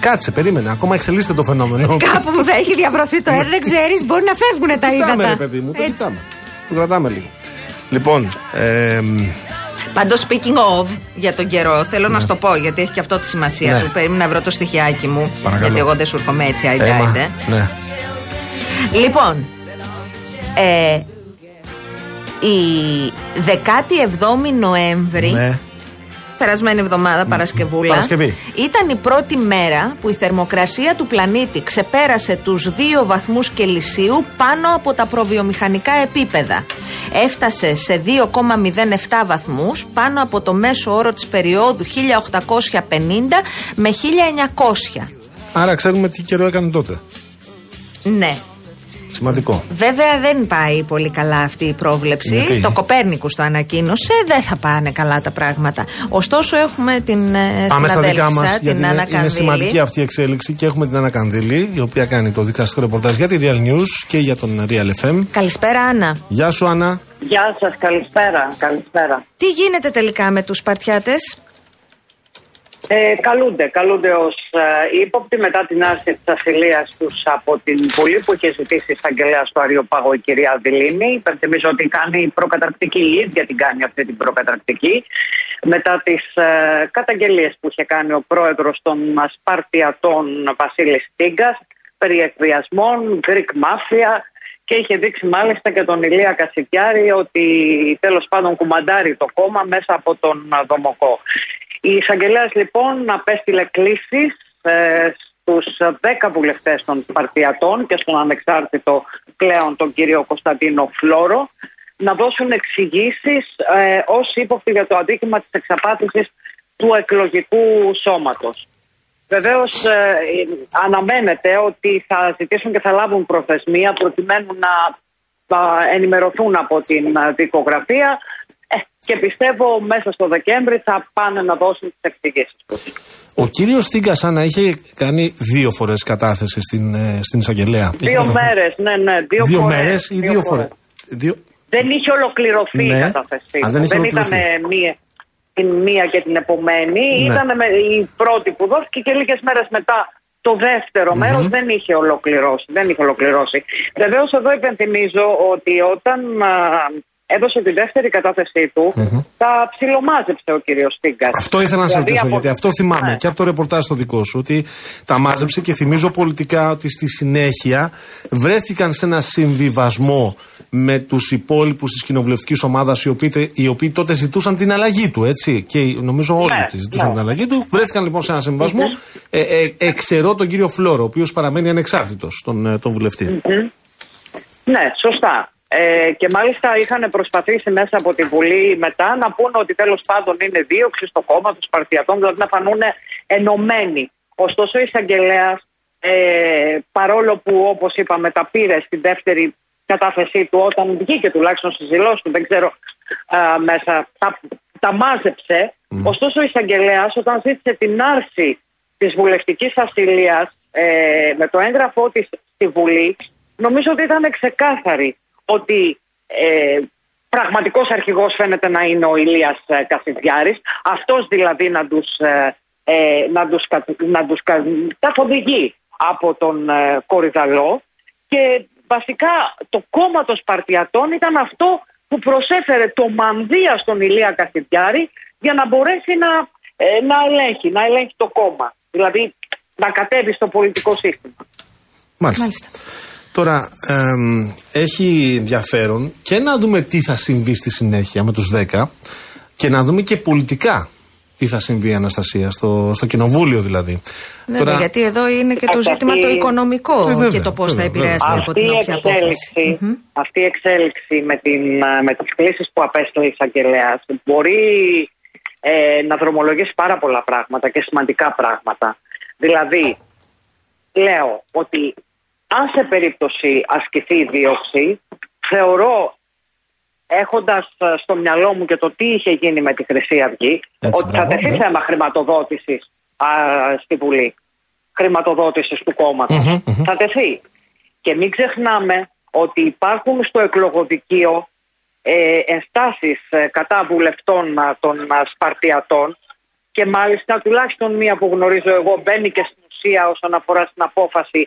Κάτσε, περίμενε. Ακόμα εξελίσσεται το φαινόμενο. Κάπου που θα έχει διαβρωθεί το έργο, δεν ξέρεις, μπορεί να φεύγουνε τα ύδατα. Το κοιτάμε, ρε παιδί μου, το κοιτάμε. Το κρατάμε λίγο. Λοιπόν. Ε, Πάντως, speaking of για τον καιρό, θέλω ναι. να σου το πω γιατί έχει και αυτό τη σημασία ναι. του. Περίμενα να βρω το στοιχιάκι μου. Παρακαλώ. Γιατί εγώ δεν σου έρχομαι έτσι, αϊδάιντε. Ναι. Λοιπόν. Ε, η δεκάτη εβδόμη Νοέμβρη. Ναι. περασμένη εβδομάδα, Παρασκευούλα, Παρασκευή. Ήταν η πρώτη μέρα που η θερμοκρασία του πλανήτη ξεπέρασε τους δύο βαθμούς Κελσίου πάνω από τα προβιομηχανικά επίπεδα. Έφτασε σε δύο κόμμα μηδέν επτά βαθμούς πάνω από το μέσο όρο της περίοδου χίλια οκτακόσια πενήντα με χίλια εννιακόσια. Άρα ξέρουμε τι καιρό έκανε τότε. Ναι. Σημαντικό. Βέβαια δεν πάει πολύ καλά αυτή η πρόβλεψη. Γιατί? Το Κοπέρνικους το ανακοίνωσε, δεν θα πάνε καλά τα πράγματα. Ωστόσο έχουμε την Πάμε στα δικά μας, την είναι, είναι σημαντική αυτή η εξέλιξη και έχουμε την Άννα Κανδύλη, η οποία κάνει το δικαστικό ρεπορτάζ για τη Real News και για τον Real εφ εμ. Καλησπέρα Άννα. Γεια σου Άννα. Γεια σας, καλησπέρα, καλησπέρα. Τι γίνεται τελικά με τους Σπαρτιάτες? Ε, καλούνται, καλούνται ως ε, ύποπτοι μετά την άρση της ασυλίας τους από την Βουλή που είχε ζητήσει η εισαγγελέα στο Αριοπάγο η κυρία Δηλίνη. Υπενθυμίζω ότι κάνει προκαταρκτική, η ίδια την κάνει αυτή την προκαταρκτική, μετά τις ε, καταγγελίες που είχε κάνει ο πρόεδρος των Σπαρτιατών Βασίλης Τίγκας περί εκβιασμών, Greek Mafia, και είχε δείξει μάλιστα και τον Ηλία Κασιδιάρη ότι τέλος πάντων κουμαντάρει το κόμμα μέσα από τον Δομοκό. Η εισαγγελέας λοιπόν απέστειλε κλήσεις ε, στους δέκα βουλευτές των Σπαρτιατών και στον ανεξάρτητο πλέον τον κύριο Κωνσταντίνο Φλόρο να δώσουν εξηγήσεις ε, ως ύποπτοι για το αδίκημα της εξαπάτησης του εκλογικού σώματος. Βεβαίως ε, ε, αναμένεται ότι θα ζητήσουν και θα λάβουν προθεσμία προκειμένου να ε, ενημερωθούν από την ε, δικογραφία. Και πιστεύω μέσα στο Δεκέμβρη θα πάνε να δώσουν τις εξηγήσεις τους. Ο κύριος Τίγκας, Άννα, είχε κάνει δύο φορές κατάθεση στην, στην εισαγγελέα. Δύο μέρες, ναι, ναι. Δύο, δύο φορές, μέρες ή δύο, δύο φορές. φορές. Δύο... Δεν είχε ολοκληρωθεί ναι. η κατάθεση. Α, δεν είχε δεν ήταν μία, την μία και την επομένη. Ναι. Ήταν η πρώτη που δόθηκε και λίγες μέρες μετά. Το δεύτερο μέρος mm-hmm. δεν είχε ολοκληρώσει. Δεν είχε ολοκληρώσει. Βεβαίως εδώ υπενθυμίζω ότι όταν... Α, έδωσε τη δεύτερη κατάθεσή του, mm-hmm. τα ψιλομάζεψε ο κύριος Τίγκας. Αυτό ήθελα να δηλαδή, σε ρωτήσω, από... γιατί αυτό θυμάμαι yeah. και από το ρεπορτάζ στο δικό σου, ότι τα μάζεψε και θυμίζω πολιτικά ότι στη συνέχεια βρέθηκαν σε ένα συμβιβασμό με τους υπόλοιπους της κοινοβουλευτικής ομάδας, οι οποίοι, οι οποίοι τότε ζητούσαν την αλλαγή του, έτσι, και νομίζω όλοι yeah. ζητούσαν yeah. την αλλαγή του. Βρέθηκαν λοιπόν σε ένα συμβιβασμό, mm-hmm. ε, ε, εξαιρώ τον κύριο Φλόρο, ο οποίος παραμένει ανεξάρτητος, τον, τον βουλευτή. Mm-hmm. Ναι, σωστά. Ε, και μάλιστα είχαν προσπαθήσει μέσα από τη Βουλή μετά να πούνε ότι τέλος πάντων είναι δίωξη στο κόμμα των Σπαρτιατών, δηλαδή να φανούν ενωμένοι. Ωστόσο η εισαγγελέας, ε, παρόλο που όπως είπαμε τα πήρε στην δεύτερη κατάθεσή του, όταν βγήκε τουλάχιστον στις δηλώσεις του, δεν ξέρω α, μέσα, τα, τα μάζεψε. Mm. Ωστόσο η εισαγγελέας όταν ζήτησε την άρση της βουλευτικής ασυλίας ε, με το έγγραφό της στη Βουλή, νομίζω ότι ήταν ξεκάθαρη. Ότι ε, πραγματικός αρχηγός φαίνεται να είναι ο Ηλίας ε, Κασιδιάρης. Αυτός δηλαδή να τους, ε, ε, να τους, κα, να τους κα, καθοδηγεί από τον ε, Κορυδαλό. Και βασικά το κόμμα των Σπαρτιατών ήταν αυτό που προσέφερε το μανδύα στον Ηλία Κασιδιάρη για να μπορέσει να, ε, να, ελέγχει, να ελέγχει το κόμμα. Δηλαδή να κατέβει στο πολιτικό σύστημα. Μάλιστα. Μάλιστα. Τώρα, ε, έχει ενδιαφέρον και να δούμε τι θα συμβεί στη συνέχεια με τους δέκα και να δούμε και πολιτικά τι θα συμβεί, Αναστασία, στο, στο κοινοβούλιο δηλαδή. Βέβαια, Τώρα... γιατί εδώ είναι και το ζήτημα αυτή... το οικονομικό βέβαια, και το πώς θα επηρεαστεί από την όποια απόφαση. Mm-hmm. Αυτή η εξέλιξη με, την, με τις κλήσεις που απέστειλε η εισαγγελέας μπορεί ε, να δρομολογήσει πάρα πολλά πράγματα και σημαντικά πράγματα. Δηλαδή, λέω ότι... αν σε περίπτωση ασκηθεί η δίωξη, θεωρώ, έχοντας στο μυαλό μου και το τι είχε γίνει με τη Χρυσή Αυγή, έτσι, ότι θα τεθεί yeah. θέμα χρηματοδότησης α, στη Βουλή, χρηματοδότησης του κόμματος. Mm-hmm, mm-hmm. Θα τεθεί. Και μην ξεχνάμε ότι υπάρχουν στο εκλογοδικείο ε, ενστάσεις ε, κατά βουλευτών ε, των ε, Σπαρτιατών και μάλιστα τουλάχιστον μία που γνωρίζω εγώ μπαίνει και στην ουσία όσον αφορά στην απόφαση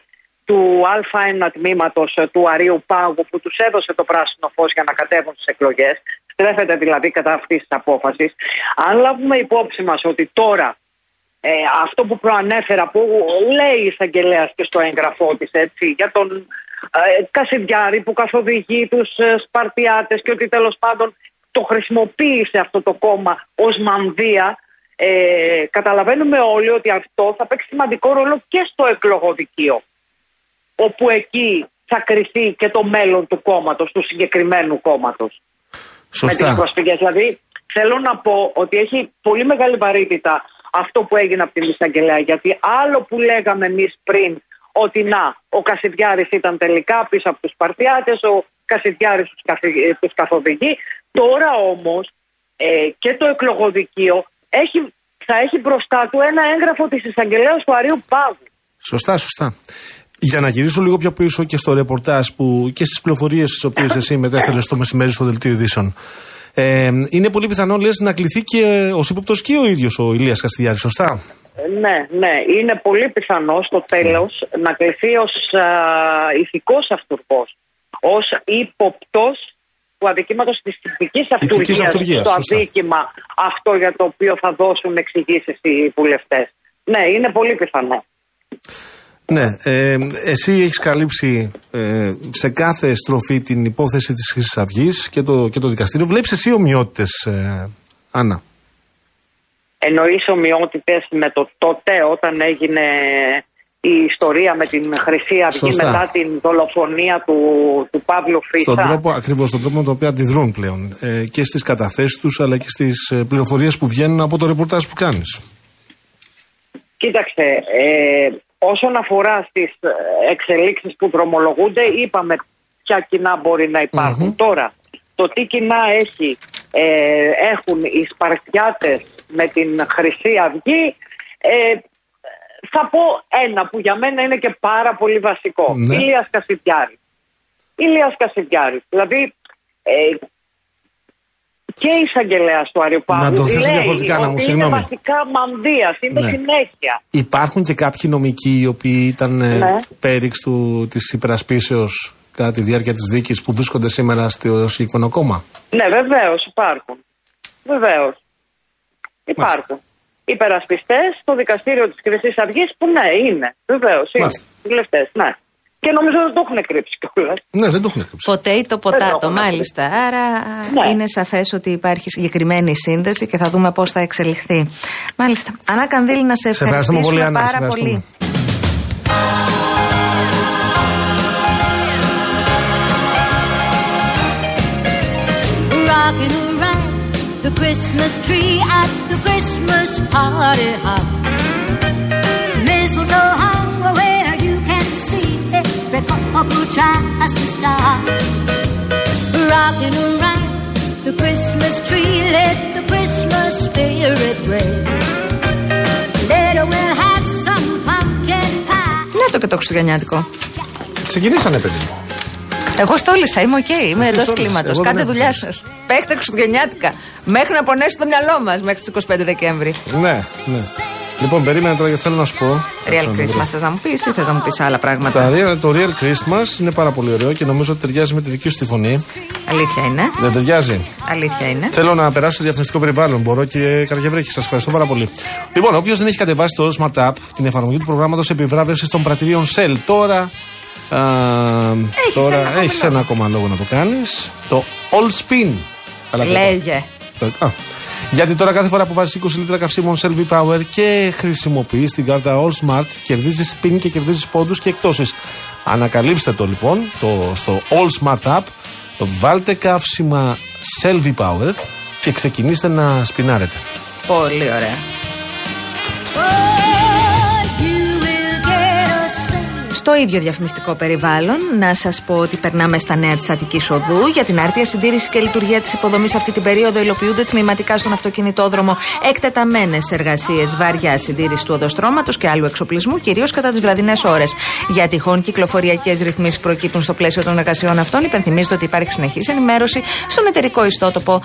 του Α1 τμήματος του Αρίου Πάγου που τους έδωσε το πράσινο φως για να κατέβουν στις εκλογές. Στρέφεται δηλαδή κατά αυτής της απόφασης. Αν λάβουμε υπόψη μας ότι τώρα ε, αυτό που προανέφερα που λέει η εισαγγελέας και στο έγγραφό της έτσι, για τον ε, Κασιδιάρη που καθοδηγεί τους ε, Σπαρτιάτες και ότι τέλος πάντων το χρησιμοποίησε αυτό το κόμμα ως μανδύα, Ε, καταλαβαίνουμε όλοι ότι αυτό θα παίξει σημαντικό ρόλο και στο εκλογοδικείο, όπου εκεί θα κριθεί και το μέλλον του κόμματος, του συγκεκριμένου κόμματος. Σωστά. Με τις προσφυγές. Δηλαδή, θέλω να πω ότι έχει πολύ μεγάλη βαρύτητα αυτό που έγινε από την εισαγγελέα. Γιατί άλλο που λέγαμε εμείς πριν, ότι να, ο Κασιδιάρης ήταν τελικά πίσω από τους Σπαρτιάτες, ο Κασιδιάρης τους καθοδηγεί. Τώρα όμως ε, και το εκλογοδικείο έχει, θα έχει μπροστά του ένα έγγραφο της εισαγγελέας του Αρείου Παύλου. Σωστά, σωστά. Για να γυρίσω λίγο πιο πίσω και στο ρεπορτάζ που και στις πληροφορίες τις οποίες εσύ μετέφερες το μεσημέρι στο Δελτίο Ειδήσεων. Ε, είναι πολύ πιθανό, λες, να κληθεί και ως ύποπτος και ο ίδιος ο Ηλίας Κασιδιάρης, σωστά? Ναι, ναι. Είναι πολύ πιθανό στο τέλος ναι. να κληθεί ως ηθικός αυτούργος, ως ύποπτος του αδικήματος της ηθικής αυτούργιας, το αδίκημα αυτό για το οποίο θα δώσουν εξηγήσεις οι βουλευτές. Ναι, είναι πολύ πιθανό. Ναι, ε, εσύ έχεις καλύψει ε, σε κάθε στροφή την υπόθεση της Χρυσής Αυγής και το, και το δικαστήριο. Βλέπεις εσύ ομοιότητες, ε, Άννα? Εννοείς ομοιότητες με το τότε όταν έγινε η ιστορία με την Χρυσή Αυγή? Σωστά. Μετά την δολοφονία του, του Παύλου Φίσα. Στον τρόπο, ακριβώς στον τρόπο με τον οποίο αντιδρούν πλέον ε, και στις καταθέσεις τους αλλά και στις πληροφορίες που βγαίνουν από το ρεπορτάζ που κάνεις. Κοίταξε, ε, όσον αφορά στις εξελίξεις που δρομολογούνται, είπαμε ποια κοινά μπορεί να υπάρχουν. Mm-hmm. Τώρα, το τι κοινά έχει, ε, έχουν οι Σπαρτιάτες με την Χρυσή Αυγή, ε, θα πω ένα που για μένα είναι και πάρα πολύ βασικό. Mm-hmm. Ηλίας Κασιδιάρης. Ηλίας Κασιδιάρης. Δηλαδή, ε, και η εισαγγελέας του Αρείου Παύλου είναι βασικά μανδύας, είναι ναι. συνέχεια. Υπάρχουν και κάποιοι νομικοί οι οποίοι ήταν ναι. πέριξ του, της υπερασπίσεως κατά τη διάρκεια της δίκης που βρίσκονται σήμερα στο εικονοκόμμα. Ναι, βεβαίως υπάρχουν. Βεβαίως. Υπάρχουν. Υπερασπιστές στο δικαστήριο της Χρυσής Αυγής που ναι, είναι. Βεβαίως είναι. Βουλευτές, ναι. Και νομίζω ότι δεν το έχουν κρύψει κιόλας. Ναι, δεν το έχουν κρύψει. Ποτέ το ποτάτο, μάλιστα. Άρα ναι. είναι σαφές ότι υπάρχει συγκεκριμένη σύνδεση και θα δούμε πώς θα εξελιχθεί. Μάλιστα. Ανά Κανδύλη, να σε ευχαριστήσουμε πολύ, πάρα Ανά, πολύ. Rocking around the Christmas tree at the Christmas party hop. Mistletoe hung where you can see. Every couple tries to stop. Rocking around the Christmas tree, let the Christmas spirit reign. Later we'll have some pumpkin pie. Να το και το χριστουγεννιάτικο. Ξεκινήσανε, παιδί μου. Εγώ στόλισα, είμαι οκ, okay, είμαι εντός κλίματος. Κάντε δουλειά σας. Παίχτε χριστουγεννιάτικα. Μέχρι να πονέσει το μυαλό μας μέχρι τις εικοστή πέμπτη Δεκέμβρη. Ναι, ναι. Λοιπόν, περίμενα τώρα γιατί θέλω να σου πω. Real Christmas, θες να μου πεις ή θες να μου πεις άλλα πράγματα? Τα, το Real Christmas είναι πάρα πολύ ωραίο και νομίζω ότι ταιριάζει με τη δική σου τη φωνή. Αλήθεια είναι. Δεν ταιριάζει. Αλήθεια είναι. Θέλω να περάσω στο διαφημιστικό περιβάλλον. Μπορώ, κύριε Καραγευρέκη, σας ευχαριστώ πάρα πολύ. Λοιπόν, όποιος δεν έχει κατεβάσει το Smart App, την εφαρμογή του προγράμματος επιβράβευσης των πρατηρίων Shell, τώρα. Α, έχεις τώρα ένα έχεις ένα ακόμα λόγο να το κάνεις. Το All Spin. Λέγε. Α, γιατί τώρα κάθε φορά που βάζεις είκοσι λίτρα καυσίμων Shell V-Power και χρησιμοποιείς την κάρτα All Smart, κερδίζεις spin και κερδίζεις πόντους και εκτόσεις. Ανακαλύψτε το λοιπόν το, στο All Smart App, το βάλτε καύσιμα Shell V-Power και ξεκινήστε να σπινάρετε. Πολύ ωραία. Στο ίδιο διαφημιστικό περιβάλλον, να σας πω ότι περνάμε στα νέα της Αττικής Οδού. Για την άρτια συντήρηση και λειτουργία της υποδομής αυτή την περίοδο υλοποιούνται τμηματικά στον αυτοκινητόδρομο εκτεταμένες εργασίες βαριάς συντήρησης του οδοστρώματος και άλλου εξοπλισμού, κυρίως κατά τις βραδινές ώρες. Για τυχόν κυκλοφοριακές ρυθμίσεις που προκύπτουν στο πλαίσιο των εργασιών αυτών, υπενθυμίζεται ότι υπάρχει συνεχής ενημέρωση στον εταιρικό ιστότοπο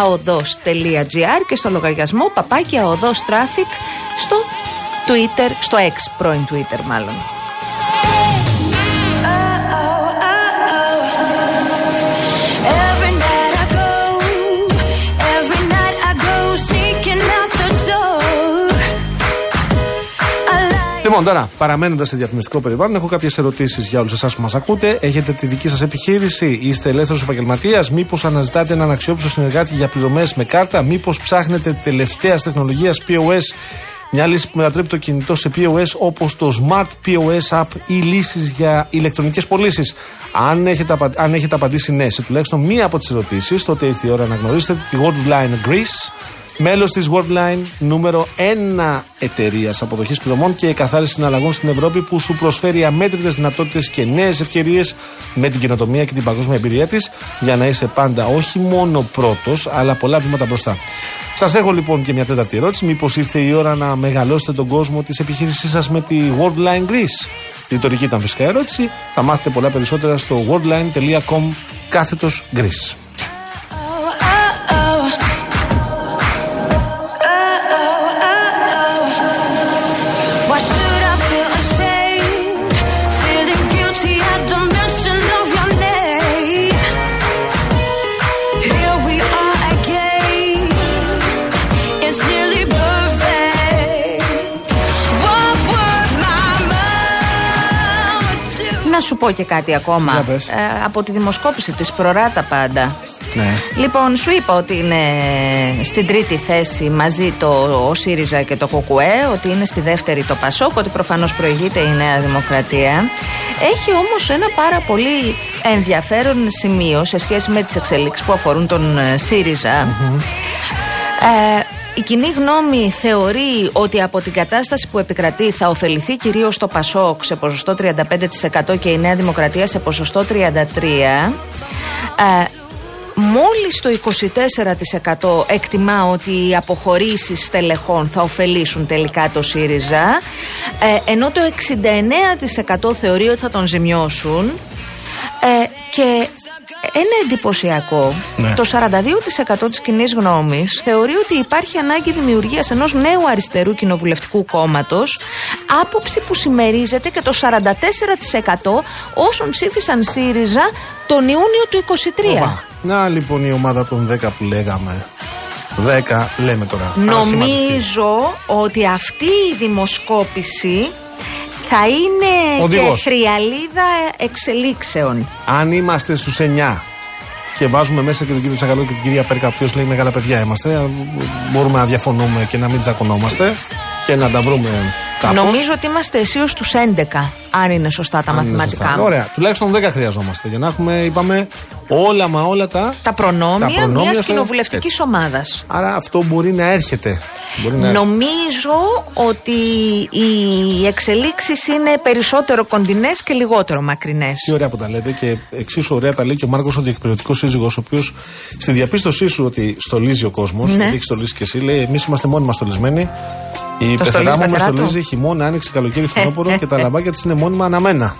aodos.gr και στο λογαριασμό παπάκι aodos traffic στο Twitter, στο X, πρώην Twitter μάλλον. Λοιπόν, τώρα, παραμένοντας σε διαφημιστικό περιβάλλον, έχω κάποιες ερωτήσεις για όλους εσάς που μας ακούτε. Έχετε τη δική σας επιχείρηση, είστε ελεύθερος επαγγελματίας, μήπως αναζητάτε έναν αξιόπιστο συνεργάτη για πληρωμές με κάρτα, μήπως ψάχνετε τελευταίας τεχνολογίας πι ο ες, μια λύση που μετατρέπει το κινητό σε πι ο ες, όπως το Smart πι ο ες App ή λύσεις για ηλεκτρονικές πωλήσεις. Αν έχετε, απα... Αν έχετε απαντήσει ναι σε τουλάχιστον μία από τις ερωτήσεις, τότε ήρθε η ώρα να γνωρίσετε τη Worldline Greece. Μέλος της Worldline, νούμερο ένα εταιρείας αποδοχής πληρωμών και εκαθάρισης συναλλαγών στην Ευρώπη, που σου προσφέρει αμέτρητες δυνατότητες και νέες ευκαιρίες με την καινοτομία και την παγκόσμια εμπειρία της, για να είσαι πάντα όχι μόνο πρώτος, αλλά πολλά βήματα μπροστά. Σας έχω λοιπόν και μια τέταρτη ερώτηση. Μήπως ήρθε η ώρα να μεγαλώσετε τον κόσμο της επιχείρησής σας με τη Worldline Greece? Ρητορική ήταν φυσικά ερώτηση. Θα μάθετε πολλά περισσότερα στο worldline τελεία com κάθετος Greece. Σου πω και κάτι ακόμα. Ε, από τη δημοσκόπηση της ΠροΡΑΤΑ πάντα. Ναι. Λοιπόν, σου είπα ότι είναι στην τρίτη θέση μαζί το ο ΣΥΡΙΖΑ και το ΚΚΕ, ότι είναι στη δεύτερη το ΠΑΣΟΚ, ότι προφανώς προηγείται η Νέα Δημοκρατία. Έχει όμως ένα πάρα πολύ ενδιαφέρον σημείο σε σχέση με τις εξελίξεις που αφορούν τον ΣΥΡΙΖΑ. Mm-hmm. Ε, Η κοινή γνώμη θεωρεί ότι από την κατάσταση που επικρατεί θα ωφεληθεί κυρίως το ΠΑΣΟΚ σε ποσοστό τριάντα πέντε τοις εκατό και η Νέα Δημοκρατία σε ποσοστό τριάντα τρία τοις εκατό. Ε, μόλις το είκοσι τέσσερα τοις εκατό εκτιμά ότι οι αποχωρήσεις στελεχών θα ωφελήσουν τελικά το ΣΥΡΙΖΑ, ε, ενώ το εξήντα εννέα τοις εκατό θεωρεί ότι θα τον ζημιώσουν. Ε, και είναι εντυπωσιακό. Ναι. Το σαράντα δύο τοις εκατό της κοινής γνώμης θεωρεί ότι υπάρχει ανάγκη δημιουργίας ενός νέου αριστερού κοινοβουλευτικού κόμματος, άποψη που συμμερίζεται και το σαράντα τέσσερα τοις εκατό όσων ψήφισαν ΣΥΡΙΖΑ τον Ιούνιο του είκοσι τρία. Οπα. Να λοιπόν η ομάδα των δέκα που λέγαμε. δέκα λέμε τώρα. Νομίζω ότι αυτή η δημοσκόπηση θα είναι οδηγός και τριαλίδα εξελίξεων. Αν είμαστε στους εννιά και βάζουμε μέσα και τον κύριο Τσακαλό και την κυρία Πέρκα, που λέει μεγάλα παιδιά είμαστε, μπορούμε να διαφωνούμε και να μην τσακωνόμαστε και να τα βρούμε κάπως. Νομίζω ότι είμαστε αισίως στους έντεκα, αν είναι σωστά τα αν μαθηματικά. Σωστά. Ωραία, τουλάχιστον δέκα χρειαζόμαστε για να έχουμε, είπαμε, όλα μα όλα τα, τα προνόμια, τα προνόμια μιας κοινοβουλευτικής ομάδας. Άρα αυτό μπορεί να έρχεται. Να Νομίζω ότι οι εξελίξεις είναι περισσότερο κοντινές και λιγότερο μακρινές. Τι ωραία που τα λέτε, και εξίσου ωραία τα λέει και ο Μάρκος, ο διεκπαιρεωτικός σύζυγος, ο οποίος στη διαπίστωσή σου ότι στολίζει ο κόσμος, ναι, ότι έχει στολίσει και εσύ, λέει: εμείς είμαστε μόνοι μας στολισμένοι. Η πεθερά μου με στολίζει χειμώνα, άνοιξη, καλοκαίρι, φθινόπωρο και τα λαμπάκια της είναι μόνιμα αναμένα.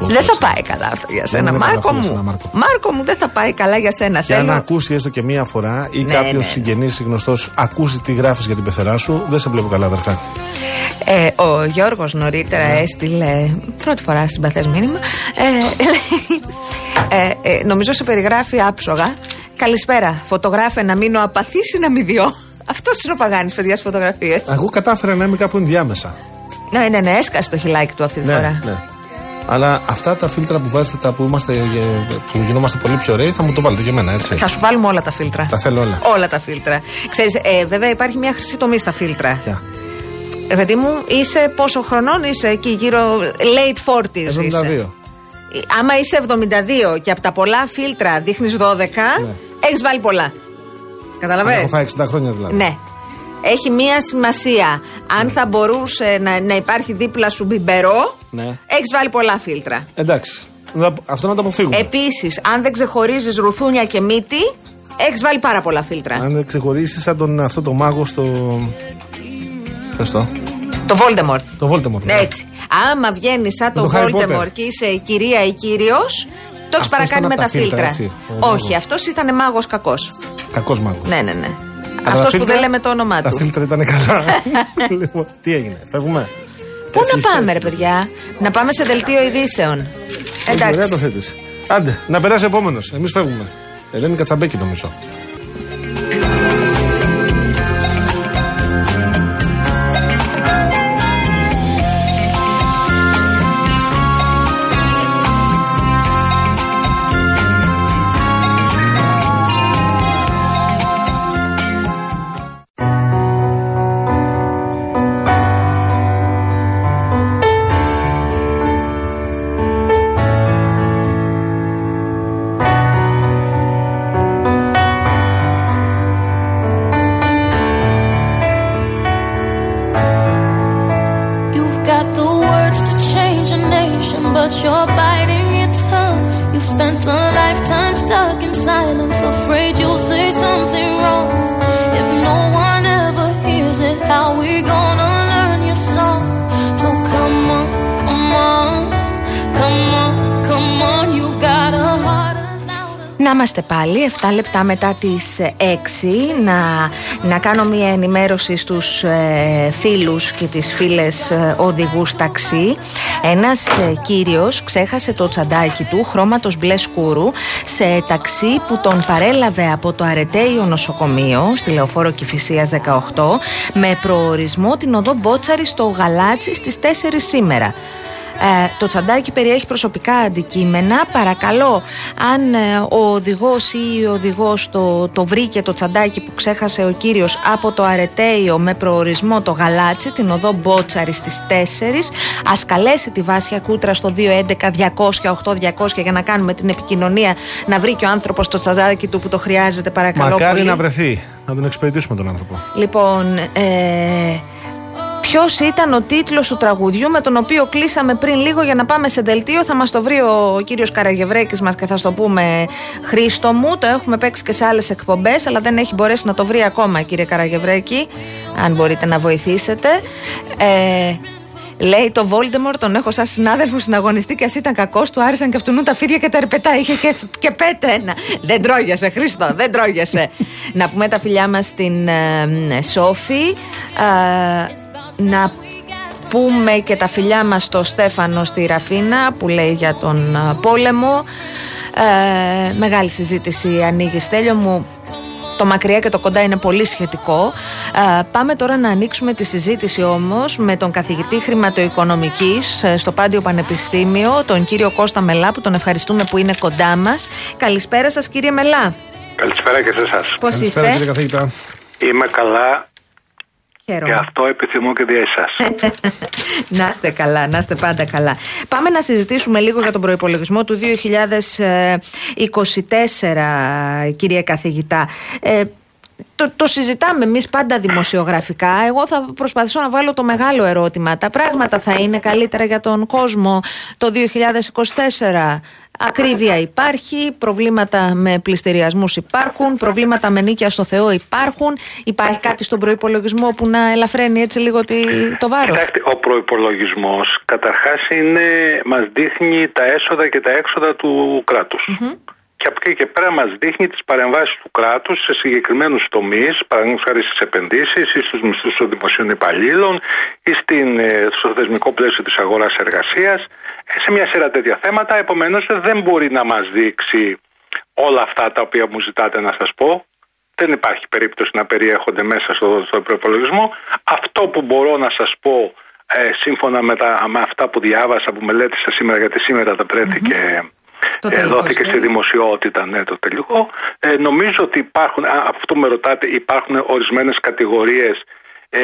Δεν θα πάει καλά αυτό για σένα, Μάρκο μου. Μάρκο. Μάρκο μου, δεν θα πάει καλά για σένα. Και θέλω... αν ακούσει έστω και μία φορά ή ναι, κάποιος ναι, ναι. συγγενής ή γνωστός ακούσει τι γράφεις για την πεθερά σου, δεν σε βλέπω καλά, αδερφέ. Ε, ο Γιώργος νωρίτερα ναι. έστειλε πρώτη φορά στην παθές μήνυμα. Ε, ε, ε, νομίζω σε περιγράφει άψογα. Καλησπέρα. Φωτογράφε να μείνω απαθής ή να μη διώ. Αυτός είναι ο Παγάνης, παιδιά, στις φωτογραφίες. Εγώ κατάφερα να είμαι κάπου ενδιάμεσα. Ναι, ναι, ναι, έσκασε το χιλάκι του αυτή τη ναι, φορά. Ναι. Αλλά αυτά τα φίλτρα που βάζετε, τα που, είμαστε, που γινόμαστε πολύ πιο ωραίοι, θα μου το βάλετε και εμένα, έτσι. Θα σου βάλουμε όλα τα φίλτρα. Τα θέλω όλα. Όλα τα φίλτρα. Ξέρεις, ε, βέβαια υπάρχει μια χρυσή τομή στα φίλτρα. Ποια? Ρε παιδί μου, είσαι πόσο χρονών, είσαι εκεί γύρω late forties. εβδομήντα δύο. Είσαι. Άμα είσαι εβδομήντα δύο και από τα πολλά φίλτρα δείχνεις δώδεκα, ναι, έχεις βάλει πολλά. Καταλαβαίνεις. Έχω φάει εξήντα χρόνια δηλαδή. Ναι. Έχει μία σημασία. Αν ναι. θα μπορούσε να, να υπάρχει δίπλα σου μπιμπερό, ναι, έχεις βάλει πολλά φίλτρα. Εντάξει. Αυτό να το αποφύγουμε. Επίσης, αν δεν ξεχωρίζεις ρουθούνια και μύτη, έχεις βάλει πάρα πολλά φίλτρα. Αν δεν ξεχωρίζεις, σαν τον, αυτό το μάγο στο. Ποιο το. Το Voldemort. Το Voldemort. Ναι. Έτσι. Άμα βγαίνεις σαν τον το Voldemort και είσαι η κυρία ή κύριος, το έχεις παρακάνει με τα φίλτρα. φίλτρα. Όχι, αυτός ήταν μάγος κακός. Κακός μάγος. Ναι, ναι, ναι. Αλλά αυτός φίλτρα, που δεν λέμε το όνομά τα του. Τα φίλτρα ήταν καλά. Λοιπόν, τι έγινε, φεύγουμε. Πού να πάμε, ρε παιδιά, να πάμε σε δελτίο ειδήσεων. Εντάξει. Ωραία το θέτεις. Άντε, να περάσει ο επόμενος. Εμείς φεύγουμε. Ελένη Κατσαμπέκη, νομίζω. είμαστε πάλι εφτά λεπτά μετά τις έξι. Να, να κάνω μια ενημέρωση στους ε, φίλους και τις φίλες ε, οδηγούς ταξί. Ένας ε, κύριος ξέχασε το τσαντάκι του χρώματος μπλε σκούρου σε ταξί που τον παρέλαβε από το Αρετέιο νοσοκομείο στη Λεωφόρο Κηφισίας δεκαοκτώ με προορισμό την οδό Μπότσαρη στο Γαλάτσι στις τέσσερις σήμερα. Ε, το τσαντάκι περιέχει προσωπικά αντικείμενα. Παρακαλώ, αν ε, ο οδηγός ή η οδηγός το, το βρήκε το τσαντάκι που ξέχασε ο κύριος από το Αρετέιο με προορισμό το Γαλάτσι, την οδό Μπότσαρη στις τέσσερις, ας καλέσει τη Βάσια Κούτρα στο δύο έντεκα διακόσια οκτώ διακόσια για να κάνουμε την επικοινωνία, να βρει και ο άνθρωπος το τσαντάκι του που το χρειάζεται, παρακαλώ. Μακάρι πολύ να βρεθεί, να τον εξυπηρετήσουμε τον άνθρωπο. Λοιπόν, ε... ποιος ήταν ο τίτλος του τραγουδιού με τον οποίο κλείσαμε πριν λίγο για να πάμε σε δελτίο? Θα μας το βρει ο κύριος Καραγευρέκης μας και θα στο πούμε. Χρήστο μου, το έχουμε παίξει και σε άλλες εκπομπές, αλλά δεν έχει μπορέσει να το βρει ακόμα, κύριε Καραγευρέκη, αν μπορείτε να βοηθήσετε. Ε... Λέει το Voldemort, τον έχω σαν συνάδελφο συναγωνιστή και ας ήταν κακός, του άρεσαν και αυτού τα φίδια και τα ρεπετά. Είχε και, και πέταινα. Δεν τρώγεσαι, Χρήστο, δεν τρώγεσαι. Να πούμε τα φιλιά μας στην ε, Σόφη. Ε, να πούμε και τα φιλιά μας στο Στέφανο στη Ραφίνα που λέει για τον πόλεμο. Ε, μεγάλη συζήτηση ανοίγει, Στέλιο μου. Το μακριά και το κοντά είναι πολύ σχετικό. Ε, πάμε τώρα να ανοίξουμε τη συζήτηση όμως με τον καθηγητή χρηματοοικονομικής στο Πάντιο Πανεπιστήμιο, τον κύριο Κώστα Μελά, που τον ευχαριστούμε που είναι κοντά μας. Καλησπέρα σας, κύριε Μελά. Καλησπέρα και σε εσάς. Πώς είστε? Καλησπέρα, κύριε καθηγητά. Είμαι καλά. Χαίρομαι. Και αυτό επιθυμώ και διά εσάς. Να είστε καλά, να είστε πάντα καλά. Πάμε να συζητήσουμε λίγο για τον προϋπολογισμό του δύο χιλιάδες είκοσι τέσσερα, κύριε καθηγητά. Ε, το, το συζητάμε εμείς πάντα δημοσιογραφικά. Εγώ θα προσπαθήσω να βάλω το μεγάλο ερώτημα. Τα πράγματα θα είναι καλύτερα για τον κόσμο το δύο χιλιάδες είκοσι τέσσερα? Ακρίβεια υπάρχει, προβλήματα με πληστηριασμούς υπάρχουν, προβλήματα με νίκια στο Θεό υπάρχουν. Υπάρχει κάτι στον προϋπολογισμό που να ελαφραίνει έτσι λίγο τη, το βάρος? Κοιτάξτε, ο προϋπολογισμός καταρχάς είναι, μας δείχνει τα έσοδα και τα έξοδα του κράτους. Mm-hmm. Και από εκεί και πέρα μας δείχνει τις παρεμβάσεις του κράτους σε συγκεκριμένους τομείς, παραδείγματος χάρη στις επενδύσεις ή στους μισθούς των δημοσίων υπαλλήλων ή στην, στο θεσμικό πλαίσιο της αγοράς εργασίας, σε μια σειρά τέτοια θέματα. Επομένως δεν μπορεί να μας δείξει όλα αυτά τα οποία μου ζητάτε να σας πω. Δεν υπάρχει περίπτωση να περιέχονται μέσα στο, στο προϋπολογισμό. Αυτό που μπορώ να σας πω ε, σύμφωνα με, τα, με αυτά που διάβασα, που μελέτησα σήμερα, γιατί σήμερα τα πρέθηκε... Mm-hmm. Ε, δόθηκε στη δημοσιότητα, ναι, το τελικό. Ε, νομίζω ότι υπάρχουν, α, αυτό με ρωτάτε, υπάρχουν ορισμένες κατηγορίες ε,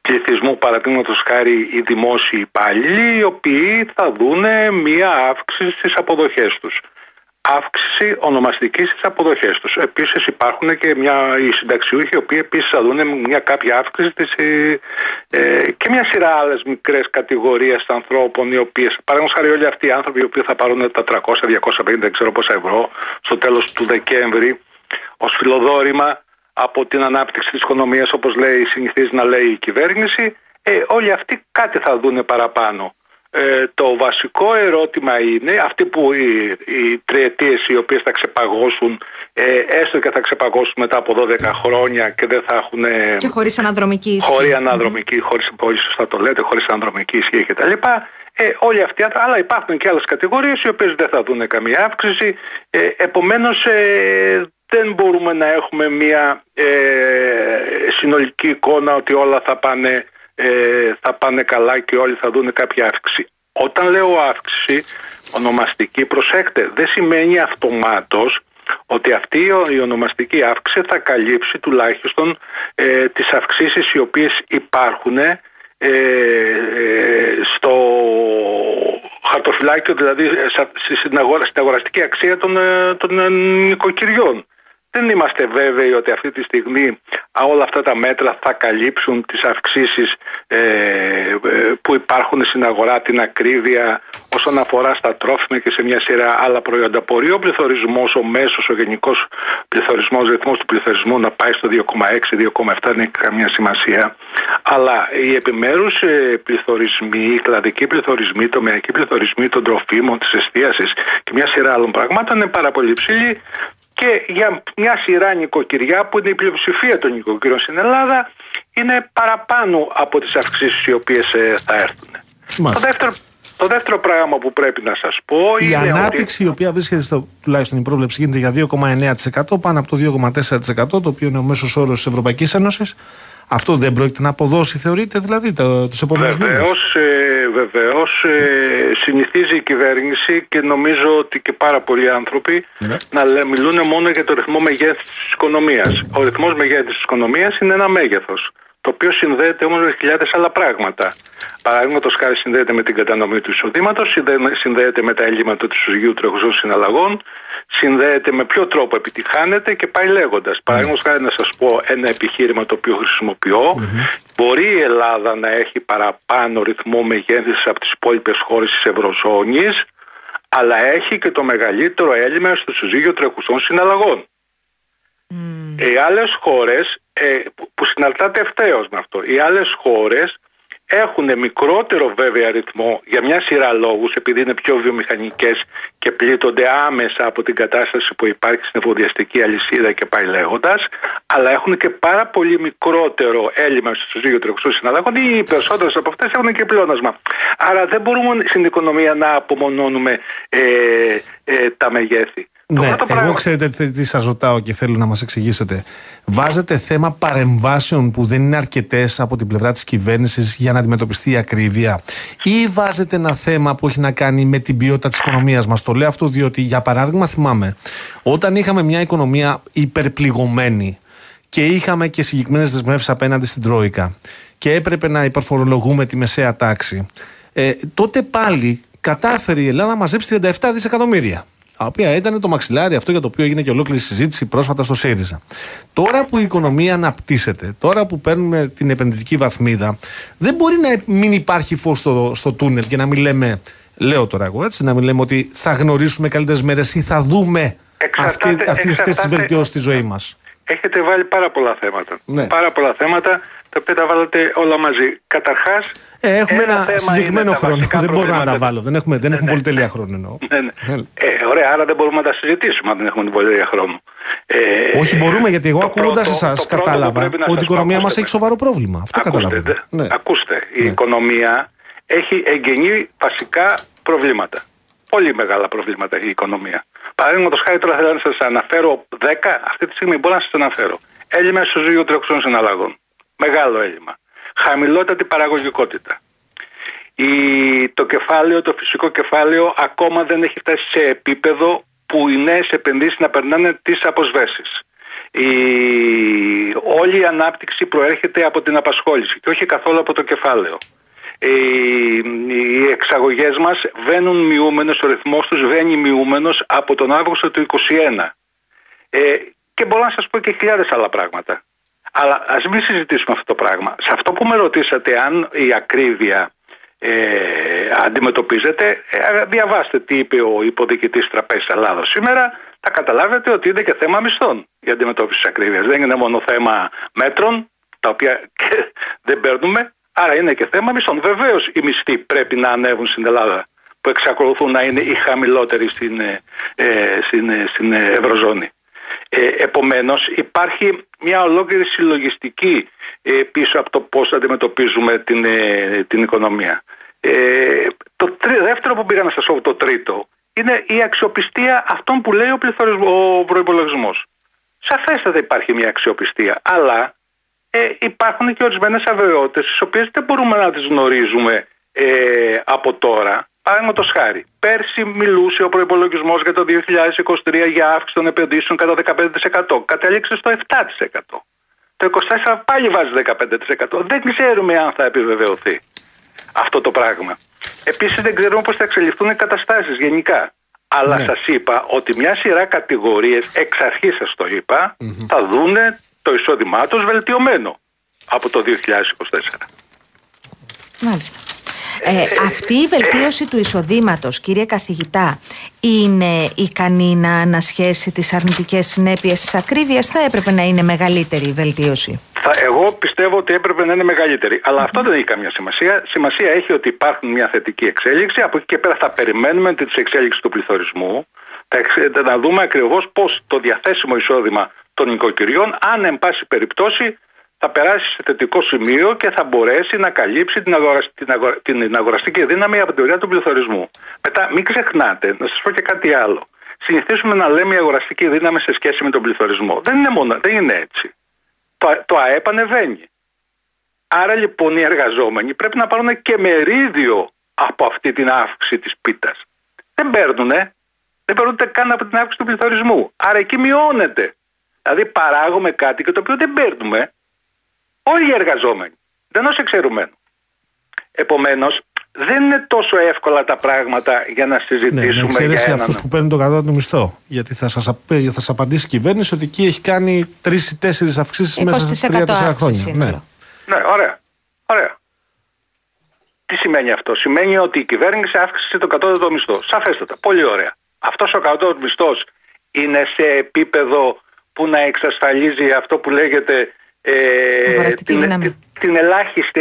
πληθυσμού, παραδείγματος χάρη οι δημόσιοι υπάλληλοι, οι οποίοι θα δούνε μία αύξηση στις αποδοχές τους. Αύξηση ονομαστική στις αποδοχές τους. Επίσης υπάρχουν και μια, οι συνταξιούχοι, οι οποίοι επίσης θα δούνε μια κάποια αύξηση της, ε, και μια σειρά άλλες μικρές κατηγορίες ανθρώπων, οι οποίες, παραδείγματος χάρη όλοι αυτοί οι άνθρωποι, οι οποίοι θα πάρουν τα τριακόσια με διακόσια πενήντα, δεν ξέρω πόσα ευρώ, στο τέλος του Δεκέμβρη, ως φιλοδόρημα από την ανάπτυξη της οικονομίας, όπως λέει, συνηθίζει να λέει η κυβέρνηση, ε, όλοι αυτοί κάτι θα δούνε παραπάνω. Ε, το βασικό ερώτημα είναι αυτοί που οι, οι τριετίες οι οποίες θα ξεπαγώσουν, ε, έστω και θα ξεπαγώσουν μετά από δώδεκα χρόνια και δεν θα έχουν ε, και χωρίς αναδρομική ισχύ, χωρίς αναδρομική, χωρίς, πολύ σωστά το λέτε, χωρίς αναδρομική ισχύ κτλ. Ε, όλοι αυτοί, αλλά υπάρχουν και άλλες κατηγορίες οι οποίες δεν θα δουν καμία αύξηση. ε, επομένως ε, δεν μπορούμε να έχουμε μια ε, συνολική εικόνα ότι όλα θα πάνε θα πάνε καλά και όλοι θα δουν κάποια αύξηση. Όταν λέω αύξηση ονομαστική, προσέξτε, δεν σημαίνει αυτομάτως ότι αυτή η ονομαστική αύξηση θα καλύψει τουλάχιστον ε, τις αυξήσεις οι οποίες υπάρχουν ε, ε, στο χαρτοφυλάκιο, δηλαδή στην αγοραστική αξία των, των νοικοκυριών. Δεν είμαστε βέβαιοι ότι αυτή τη στιγμή όλα αυτά τα μέτρα θα καλύψουν τις αυξήσεις ε, που υπάρχουν στην αγορά, την ακρίβεια όσον αφορά στα τρόφιμα και σε μια σειρά άλλα προϊόντα. Μπορεί ο πληθωρισμός, ο μέσος, ο γενικός πληθωρισμός, ο ρυθμός του πληθωρισμού να πάει στο δύο κόμμα έξι με δύο κόμμα επτά, δεν έχει καμία σημασία. Αλλά οι επιμέρους πληθωρισμοί, οι κλαδικοί πληθωρισμοί, οι τομεακοί πληθωρισμοί των τροφίμων, της εστίασης και μια σειρά άλλων πραγμάτων είναι πάρα πολύ ψηλοί. Και για μια σειρά νοικοκυριά που είναι η πλειοψηφία των νοικοκυριών στην Ελλάδα είναι παραπάνω από τις αυξήσεις οι οποίες θα έρθουν. Το δεύτερο, το δεύτερο πράγμα που πρέπει να σας πω η είναι η ανάπτυξη ότι... η οποία βρίσκεται στο, τουλάχιστον η πρόβλεψη γίνεται για δύο κόμμα εννέα τοις εκατό πάνω από το δύο κόμμα τέσσερα τοις εκατό το οποίο είναι ο μέσος όρος της Ευρωπαϊκής Ένωσης. Αυτό δεν πρόκειται να αποδώσει, θεωρείτε, δηλαδή, το, τους επόμενους μήνες? Βεβαίως, ε, βεβαίως ε, συνηθίζει η κυβέρνηση και νομίζω ότι και πάρα πολλοί άνθρωποι ναι. να μιλούν μόνο για το ρυθμό μεγέθυνσης της οικονομίας. Ο ρυθμός μεγέθυνσης της οικονομίας είναι ένα μέγεθος, το οποίο συνδέεται όμως με χιλιάδες άλλα πράγματα. Παραδείγματος χάρη συνδέεται με την κατανομή του εισοδήματος, συνδέεται με τα έλλειμματα του ισοζυγίου τρέχουσων συναλλαγών, συνδέεται με ποιο τρόπο επιτυχάνεται και πάει λέγοντας. Παραδείγματος χάρη να σας πω ένα επιχείρημα το οποίο χρησιμοποιώ. Mm-hmm. Μπορεί η Ελλάδα να έχει παραπάνω ρυθμό μεγέθυνσης από τις υπόλοιπες χώρες της Ευρωζώνης, αλλά έχει και το μεγαλύτερο έλλειμμα στο ισοζύγιο τρέχουσων συναλλαγών. Mm. Οι άλλες χώρες, ε, που συναρτάται ευθέως με αυτό, οι άλλες χώρες έχουν μικρότερο βέβαια ρυθμό για μια σειρά λόγους, επειδή είναι πιο βιομηχανικές και πλήττονται άμεσα από την κατάσταση που υπάρχει στην εφοδιαστική αλυσίδα και πάει λέγοντας, αλλά έχουν και πάρα πολύ μικρότερο έλλειμμα στο ισοζύγιο τρεχουσών συναλλαγών ή οι περισσότερες από αυτές έχουν και πλεόνασμα. Άρα δεν μπορούμε στην οικονομία να απομονώνουμε ε, ε, τα μεγέθη. Ναι, εγώ πράγμα... ξέρετε τι σας ρωτάω και θέλω να μας εξηγήσετε. Βάζετε θέμα παρεμβάσεων που δεν είναι αρκετές από την πλευρά της κυβέρνησης για να αντιμετωπιστεί η ακρίβεια, ή βάζετε ένα θέμα που έχει να κάνει με την ποιότητα της οικονομίας μας? Το λέω αυτό διότι, για παράδειγμα, θυμάμαι όταν είχαμε μια οικονομία υπερπληγωμένη και είχαμε και συγκεκριμένες δεσμεύσεις απέναντι στην Τρόικα και έπρεπε να υπερφορολογούμε τη μεσαία τάξη, ε, τότε πάλι κατάφερε η Ελλάδα να μαζέψει τριάντα επτά δισεκατομμύρια, τα οποία ήταν το μαξιλάρι αυτό για το οποίο έγινε και ολόκληρη συζήτηση πρόσφατα στο ΣΥΡΙΖΑ. Τώρα που η οικονομία αναπτύσσεται, τώρα που παίρνουμε την επενδυτική βαθμίδα, δεν μπορεί να μην υπάρχει φως στο, στο τούνελ και να μην λέμε, λέω τώρα εγώ έτσι, να μην λέμε ότι θα γνωρίσουμε καλύτερες μέρες ή θα δούμε αυτές τις βελτιώσεις στη ζωή μας. Έχετε βάλει πάρα πολλά θέματα. Ναι. Πάρα πολλά θέματα. Τα οποία τα βάλατε όλα μαζί. Καταρχάς, ε, έχουμε ένα, ένα συγκεκριμένο χρόνο. Δεν μπορώ να τα βάλω. Δεν έχουμε, δεν ναι, έχουμε ναι, πολυτελεία χρόνου. Ναι, ναι. Ε, ωραία, άρα δεν μπορούμε να τα συζητήσουμε αν δεν έχουμε την πολυτελεία χρόνου. Ε, Όχι, μπορούμε, γιατί εγώ ακούγοντας εσάς κατάλαβα ότι η οικονομία μας έχει σοβαρό πρόβλημα. Αυτό καταλαβαίνετε. Ναι. Ακούστε, η ναι. οικονομία έχει εγγενή βασικά προβλήματα. Πολύ μεγάλα προβλήματα η οικονομία. Παραδείγματος χάρη, τώρα θέλω να σας αναφέρω δέκα. Αυτή τη στιγμή μπορώ να σας αναφέρω. Έλλειμμα στο ισοζύγιο τρέχουσων συναλλαγών. Μεγάλο έλλειμμα. Χαμηλότατη παραγωγικότητα. Η, το κεφάλαιο, το φυσικό κεφάλαιο ακόμα δεν έχει φτάσει σε επίπεδο που οι νέες επενδύσεις να περνάνε τις αποσβέσεις. Η, όλη η ανάπτυξη προέρχεται από την απασχόληση και όχι καθόλου από το κεφάλαιο. Η, οι εξαγωγές μας βαίνουν μειούμενος, ο ρυθμός τους βαίνει μειούμενος από τον Αύγουστο του είκοσι ένα. Ε, και μπορώ να σας πω και χιλιάδες άλλα πράγματα. Αλλά ας μην συζητήσουμε αυτό το πράγμα. Σε αυτό που με ρωτήσατε αν η ακρίβεια ε, αντιμετωπίζεται, ε, διαβάστε τι είπε ο υποδιοικητής Τραπέζης Ελλάδος σήμερα, θα καταλάβετε ότι είναι και θέμα μισθών η αντιμετώπιση της ακρίβειας. Δεν είναι μόνο θέμα μέτρων, τα οποία δεν παίρνουμε, άρα είναι και θέμα μισθών. Βεβαίως οι μισθοί πρέπει να ανέβουν στην Ελλάδα, που εξακολουθούν να είναι οι χαμηλότεροι στην, ε, στην, ε, στην Ευρωζώνη. Ε, επομένως υπάρχει μια ολόκληρη συλλογιστική ε, πίσω από το πώς αντιμετωπίζουμε την, ε, την οικονομία. Ε, το τρί, δεύτερο που πήγα να σας πω, το τρίτο, είναι η αξιοπιστία αυτών που λέει ο, ο προϋπολογισμός. Σαφέστατα υπάρχει μια αξιοπιστία, αλλά ε, υπάρχουν και ορισμένες αβεβαιότητες τις οποίες δεν μπορούμε να τις γνωρίζουμε ε, από τώρα. Παραδείγματος χάρη, πέρσι μιλούσε ο προϋπολογισμός για το δύο χιλιάδες είκοσι τρία για αύξηση των επενδύσεων κατά δεκαπέντε τοις εκατό. Κατέληξε στο επτά τοις εκατό. Το είκοσι τέσσερα πάλι βάζει δεκαπέντε τοις εκατό. Δεν ξέρουμε αν θα επιβεβαιωθεί αυτό το πράγμα. Επίσης δεν ξέρουμε πώς θα εξελιχθούν οι καταστάσεις γενικά. Αλλά ναι. σας είπα ότι μια σειρά κατηγορίες, εξ αρχής σας το είπα, mm-hmm. θα δούνε το εισόδημά τους βελτιωμένο από το δύο χιλιάδες είκοσι τέσσερα. Μάλιστα. Ε, αυτή η βελτίωση του εισοδήματος, κύριε καθηγητά, είναι ικανή να ανασχέσει τις αρνητικές συνέπειες της ακρίβειας? Θα έπρεπε να είναι μεγαλύτερη η βελτίωση. Θα, εγώ πιστεύω ότι έπρεπε να είναι μεγαλύτερη. Αλλά mm-hmm. αυτό δεν έχει καμία σημασία. Σημασία έχει ότι υπάρχουν μια θετική εξέλιξη. Από εκεί και πέρα θα περιμένουμε τις εξέλιξεις του πληθωρισμού. Θα, να δούμε ακριβώς πώς το διαθέσιμο εισόδημα των νοικοκυριών, αν εν πάση περιπτώσει, θα περάσει σε θετικό σημείο και θα μπορέσει να καλύψει την, αγορασ... την, αγορα... την αγοραστική δύναμη από την πλευρά του πληθωρισμού. Μετά, μην ξεχνάτε, να σας πω και κάτι άλλο. Συνηθίζουμε να λέμε η αγοραστική δύναμη σε σχέση με τον πληθωρισμό. Δεν είναι, μόνο... Δεν είναι έτσι. Το... το ΑΕΠ ανεβαίνει. Άρα λοιπόν οι εργαζόμενοι πρέπει να πάρουν και μερίδιο από αυτή την αύξηση της πίτας. Δεν παίρνουνε. Δεν παίρνουνε καν από την αύξηση του πληθωρισμού. Άρα εκεί μειώνεται. Δηλαδή παράγουμε κάτι και το οποίο δεν παίρνουμε. Όλοι οι εργαζόμενοι, δεν ως εξαιρουμένου. Επομένως, δεν είναι τόσο εύκολα τα πράγματα για να συζητήσουμε. Ναι, να εξαιρέσει αυτούς που παίρνουν το κατώτατο μισθό. Γιατί θα σας, θα σας απαντήσει η κυβέρνηση ότι εκεί έχει κάνει τρεις ή τέσσερις αυξήσεις μέσα σε τρία τέσσερα χρόνια. Ναι. ναι, ωραία. ωραία. Τι σημαίνει αυτό? Σημαίνει ότι η κυβέρνηση αύξησε το κατώτατο μισθό. Σαφέστατα. Πολύ ωραία. Αυτός ο κατώτατος μισθός είναι σε επίπεδο που να εξασφαλίζει αυτό που λέγεται. Ε, την, την, την ελάχιστη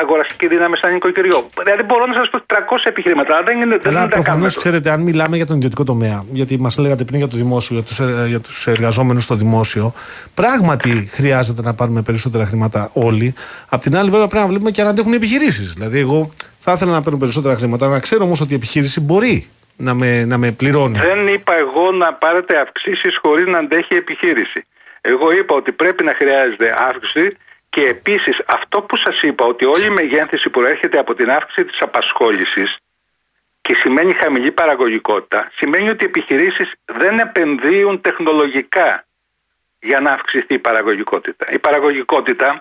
αγοραστική δύναμη σαν νοικοκυριό. Δηλαδή, μπορώ να σας πω τριακόσια επιχειρήματα, δεν είναι δεν αλλά προφανώς, ξέρετε, αν μιλάμε για τον ιδιωτικό τομέα, γιατί μας λέγατε πριν για το δημόσιο, για τους, για τους εργαζόμενους στο δημόσιο, πράγματι χρειάζεται να πάρουμε περισσότερα χρήματα όλοι. Απ' την άλλη, βέβαια, πρέπει να βλέπουμε και αν αντέχουν οι επιχειρήσεις. Δηλαδή, εγώ θα ήθελα να παίρνω περισσότερα χρήματα, αλλά ξέρω όμως ότι η επιχείρηση μπορεί να με, να με πληρώνει. Δεν είπα εγώ να πάρετε αυξήσεις χωρίς να αντέχει η επιχείρηση. Εγώ είπα ότι πρέπει να χρειάζεται αύξηση και επίσης αυτό που σας είπα ότι όλη η μεγέθυνση προέρχεται από την αύξηση της απασχόλησης και σημαίνει χαμηλή παραγωγικότητα, σημαίνει ότι οι επιχειρήσεις δεν επενδύουν τεχνολογικά για να αυξηθεί η παραγωγικότητα. Η παραγωγικότητα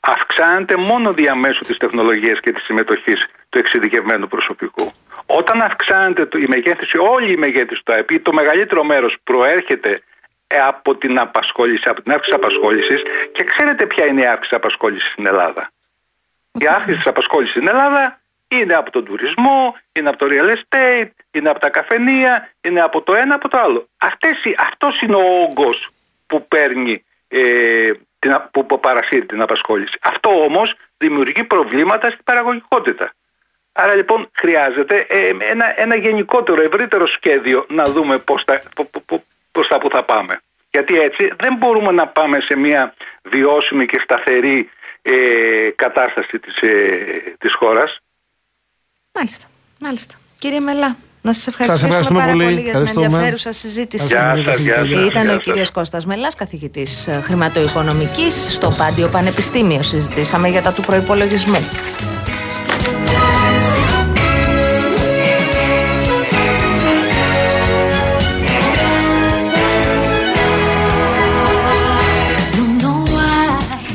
αυξάνεται μόνο διαμέσου της τεχνολογίας και της συμμετοχής του εξειδικευμένου προσωπικού. Όταν αυξάνεται η μεγέθυνση, όλη η μεγέθυνση του ΑΕΠ, το μεγαλύτερο μέρος προέρχεται από την απασχόληση, από την αύξηση απασχόλησης και ξέρετε ποια είναι η αύξηση απασχόλησης στην Ελλάδα. Η αύξηση της απασχόλησης στην Ελλάδα είναι από τον τουρισμό, είναι από το real estate, είναι από τα καφενεία, είναι από το ένα, από το άλλο. Αυτές, αυτός είναι ο όγκος που παίρνει, ε, την, που, που παρασύρει την απασχόληση. Αυτό όμως δημιουργεί προβλήματα στην παραγωγικότητα. Άρα λοιπόν χρειάζεται ε, ένα, ένα γενικότερο, ευρύτερο σχέδιο να δούμε πώς θα... προς τα που θα πάμε. Γιατί έτσι δεν μπορούμε να πάμε σε μια βιώσιμη και σταθερή ε, κατάσταση της, ε, της χώρας. Μάλιστα, μάλιστα. Κύριε Μελά, να σας ευχαριστήσουμε, σας πάρα πολύ, πολύ για την ενδιαφέρουσα συζήτηση. Γεια σας, γεια σας, ήταν γεια σας. Ο κύριος Κώστας Μελάς, καθηγητής χρηματοοικονομικής στο Πάντιο Πανεπιστήμιο. Συζητήσαμε για τα του προϋπολογισμού.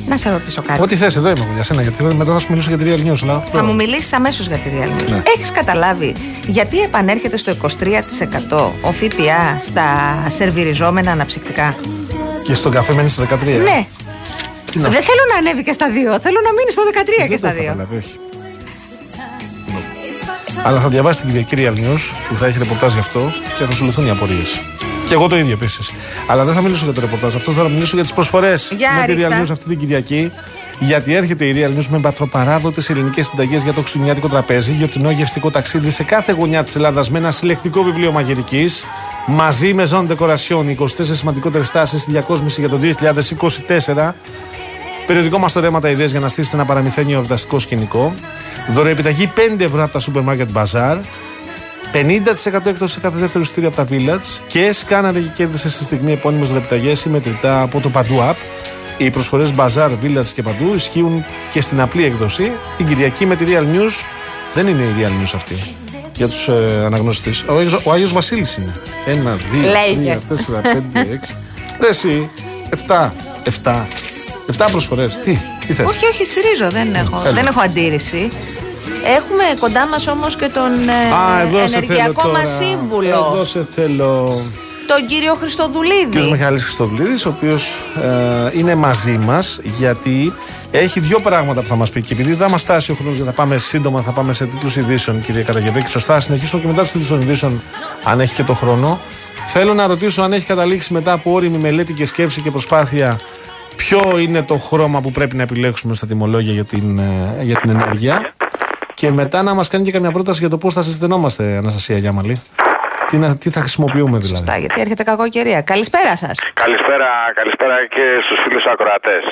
Να σε ρωτήσω κάτι. Ό,τι θες, εδώ είμαι για σένα, γιατί μετά θα σου μιλήσω για τη Real News. Να... Θα μου μιλήσεις αμέσως για τη Real News. Ναι. Έχεις καταλάβει γιατί επανέρχεται στο είκοσι τρία τοις εκατό ο ΦΠΑ στα σερβιριζόμενα αναψυκτικά? Και στον καφέ μένει στο δεκατρία τοις εκατό. Ναι. Τι να... Δεν θέλω να ανέβει και στα δύο. Θέλω να μείνει στο δεκατρία τοις εκατό δεν και στα δύο. Καταλάβει, όχι. Ναι. Αλλά θα διαβάσει την Κυριακή Real News που θα έχει ρεπορτάζ γι' αυτό και θα σου λυθούν οι απορίες. Και εγώ το ίδιο επίσης. Αλλά δεν θα μιλήσω για το ρεπορτάζ αυτό, θα μιλήσω για τις προσφορές με τη Real News αυτή την Κυριακή. Γιατί έρχεται η Real News με πατροπαράδοτες ελληνικές συνταγές για το χριστουγεννιάτικο τραπέζι, γιορτινό γευστικό ταξίδι σε κάθε γωνιά της Ελλάδας με ένα συλλεκτικό βιβλίο μαγειρικής. Μαζί με Zone Decoration, είκοσι τέσσερις σημαντικότερες τάσεις στη διακόσμηση για το δύο χιλιάδες είκοσι τέσσερα. Περιοδικό μας το ρέματα ιδέες για να στήσετε ένα παραμυθένιο εορταστικό σκηνικό. Δωρεοεπιταγή πέντε ευρώ από τα Supermarket Bazaar. πενήντα τοις εκατό έκπτωση σε κάθε δεύτερο εισιτήριο από τα Village και σκάναρε και κέρδισε στη στιγμή επώνυμες δωρεπιταγές ή μετρητά από το Παντού App. Οι προσφορές Bazaar, Village και Παντού ισχύουν και στην απλή έκδοση. Την Κυριακή με τη Real News. Δεν είναι η Real News αυτή για τους ε, αναγνωστές. Ο, ο Άγιος Βασίλης είναι. ένα, δύο, τρία, τέσσερα, πέντε, έξι. Ρε εσύ, εφτά, εφτά, εφτά προσφορές. Τι, τι θες? Όχι, όχι, στηρίζω. Δεν έχω, δεν έχω αντίρρηση. Έχουμε κοντά μας όμως και τον Α, ενεργειακό μας σύμβουλο. Εδώ σε θέλω. Τον κύριο Χριστοδουλίδη. Κύριος Μιχάλης Χριστοδουλίδης, ο οποίος ε, είναι μαζί μας, γιατί έχει δύο πράγματα που θα μας πει. Και επειδή δεν μας φτάσει ο χρόνος για να πάμε σύντομα, θα πάμε σε τίτλους ειδήσεων, κύριε Καραγευρέκη. Σωστά, συνεχίσουμε και μετά τους τίτλους των ειδήσεων, αν έχει και το χρόνο. Θέλω να ρωτήσω αν έχει καταλήξει μετά από όριμη μελέτη και σκέψη και προσπάθεια, ποιο είναι το χρώμα που πρέπει να επιλέξουμε στα τιμολόγια για την, για την ενέργεια. Και μετά να μας κάνει και καμιά πρόταση για το πώς θα συστηνόμαστε, Αναστασία Γιάμαλη. Τι, να, τι θα χρησιμοποιούμε δηλαδή. Σωστά, γιατί έρχεται κακοκαιρία. Καλησπέρα σας. Καλησπέρα, καλησπέρα και στους φίλους ακροατές.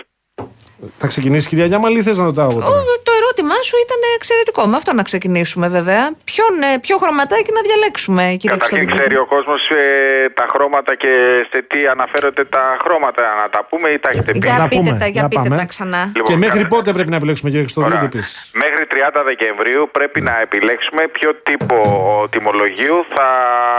Θα ξεκινήσει, κυρία Γιάμαλη, ή θες να ρωτάω εγώ τώρα? Το ερώτημά σου ήταν εξαιρετικό. Με αυτό να ξεκινήσουμε, βέβαια. Ποιον, ποιο χρωματάκι να διαλέξουμε, κύριε Καταρχήν, ξέρει ο κόσμος ε, τα χρώματα και σε τι αναφέρονται τα χρώματα. Να τα πούμε ή τα έχετε πει? Για πείτε πούμε, τα, για πείτε πάμε. τα ξανά. Λοιπόν, και μέχρι πότε πρέπει να επιλέξουμε, κύριε Χριστοδουλίδη, επίσης? Μέχρι τριάντα Δεκεμβρίου πρέπει να επιλέξουμε ποιο τύπο τιμολογίου θα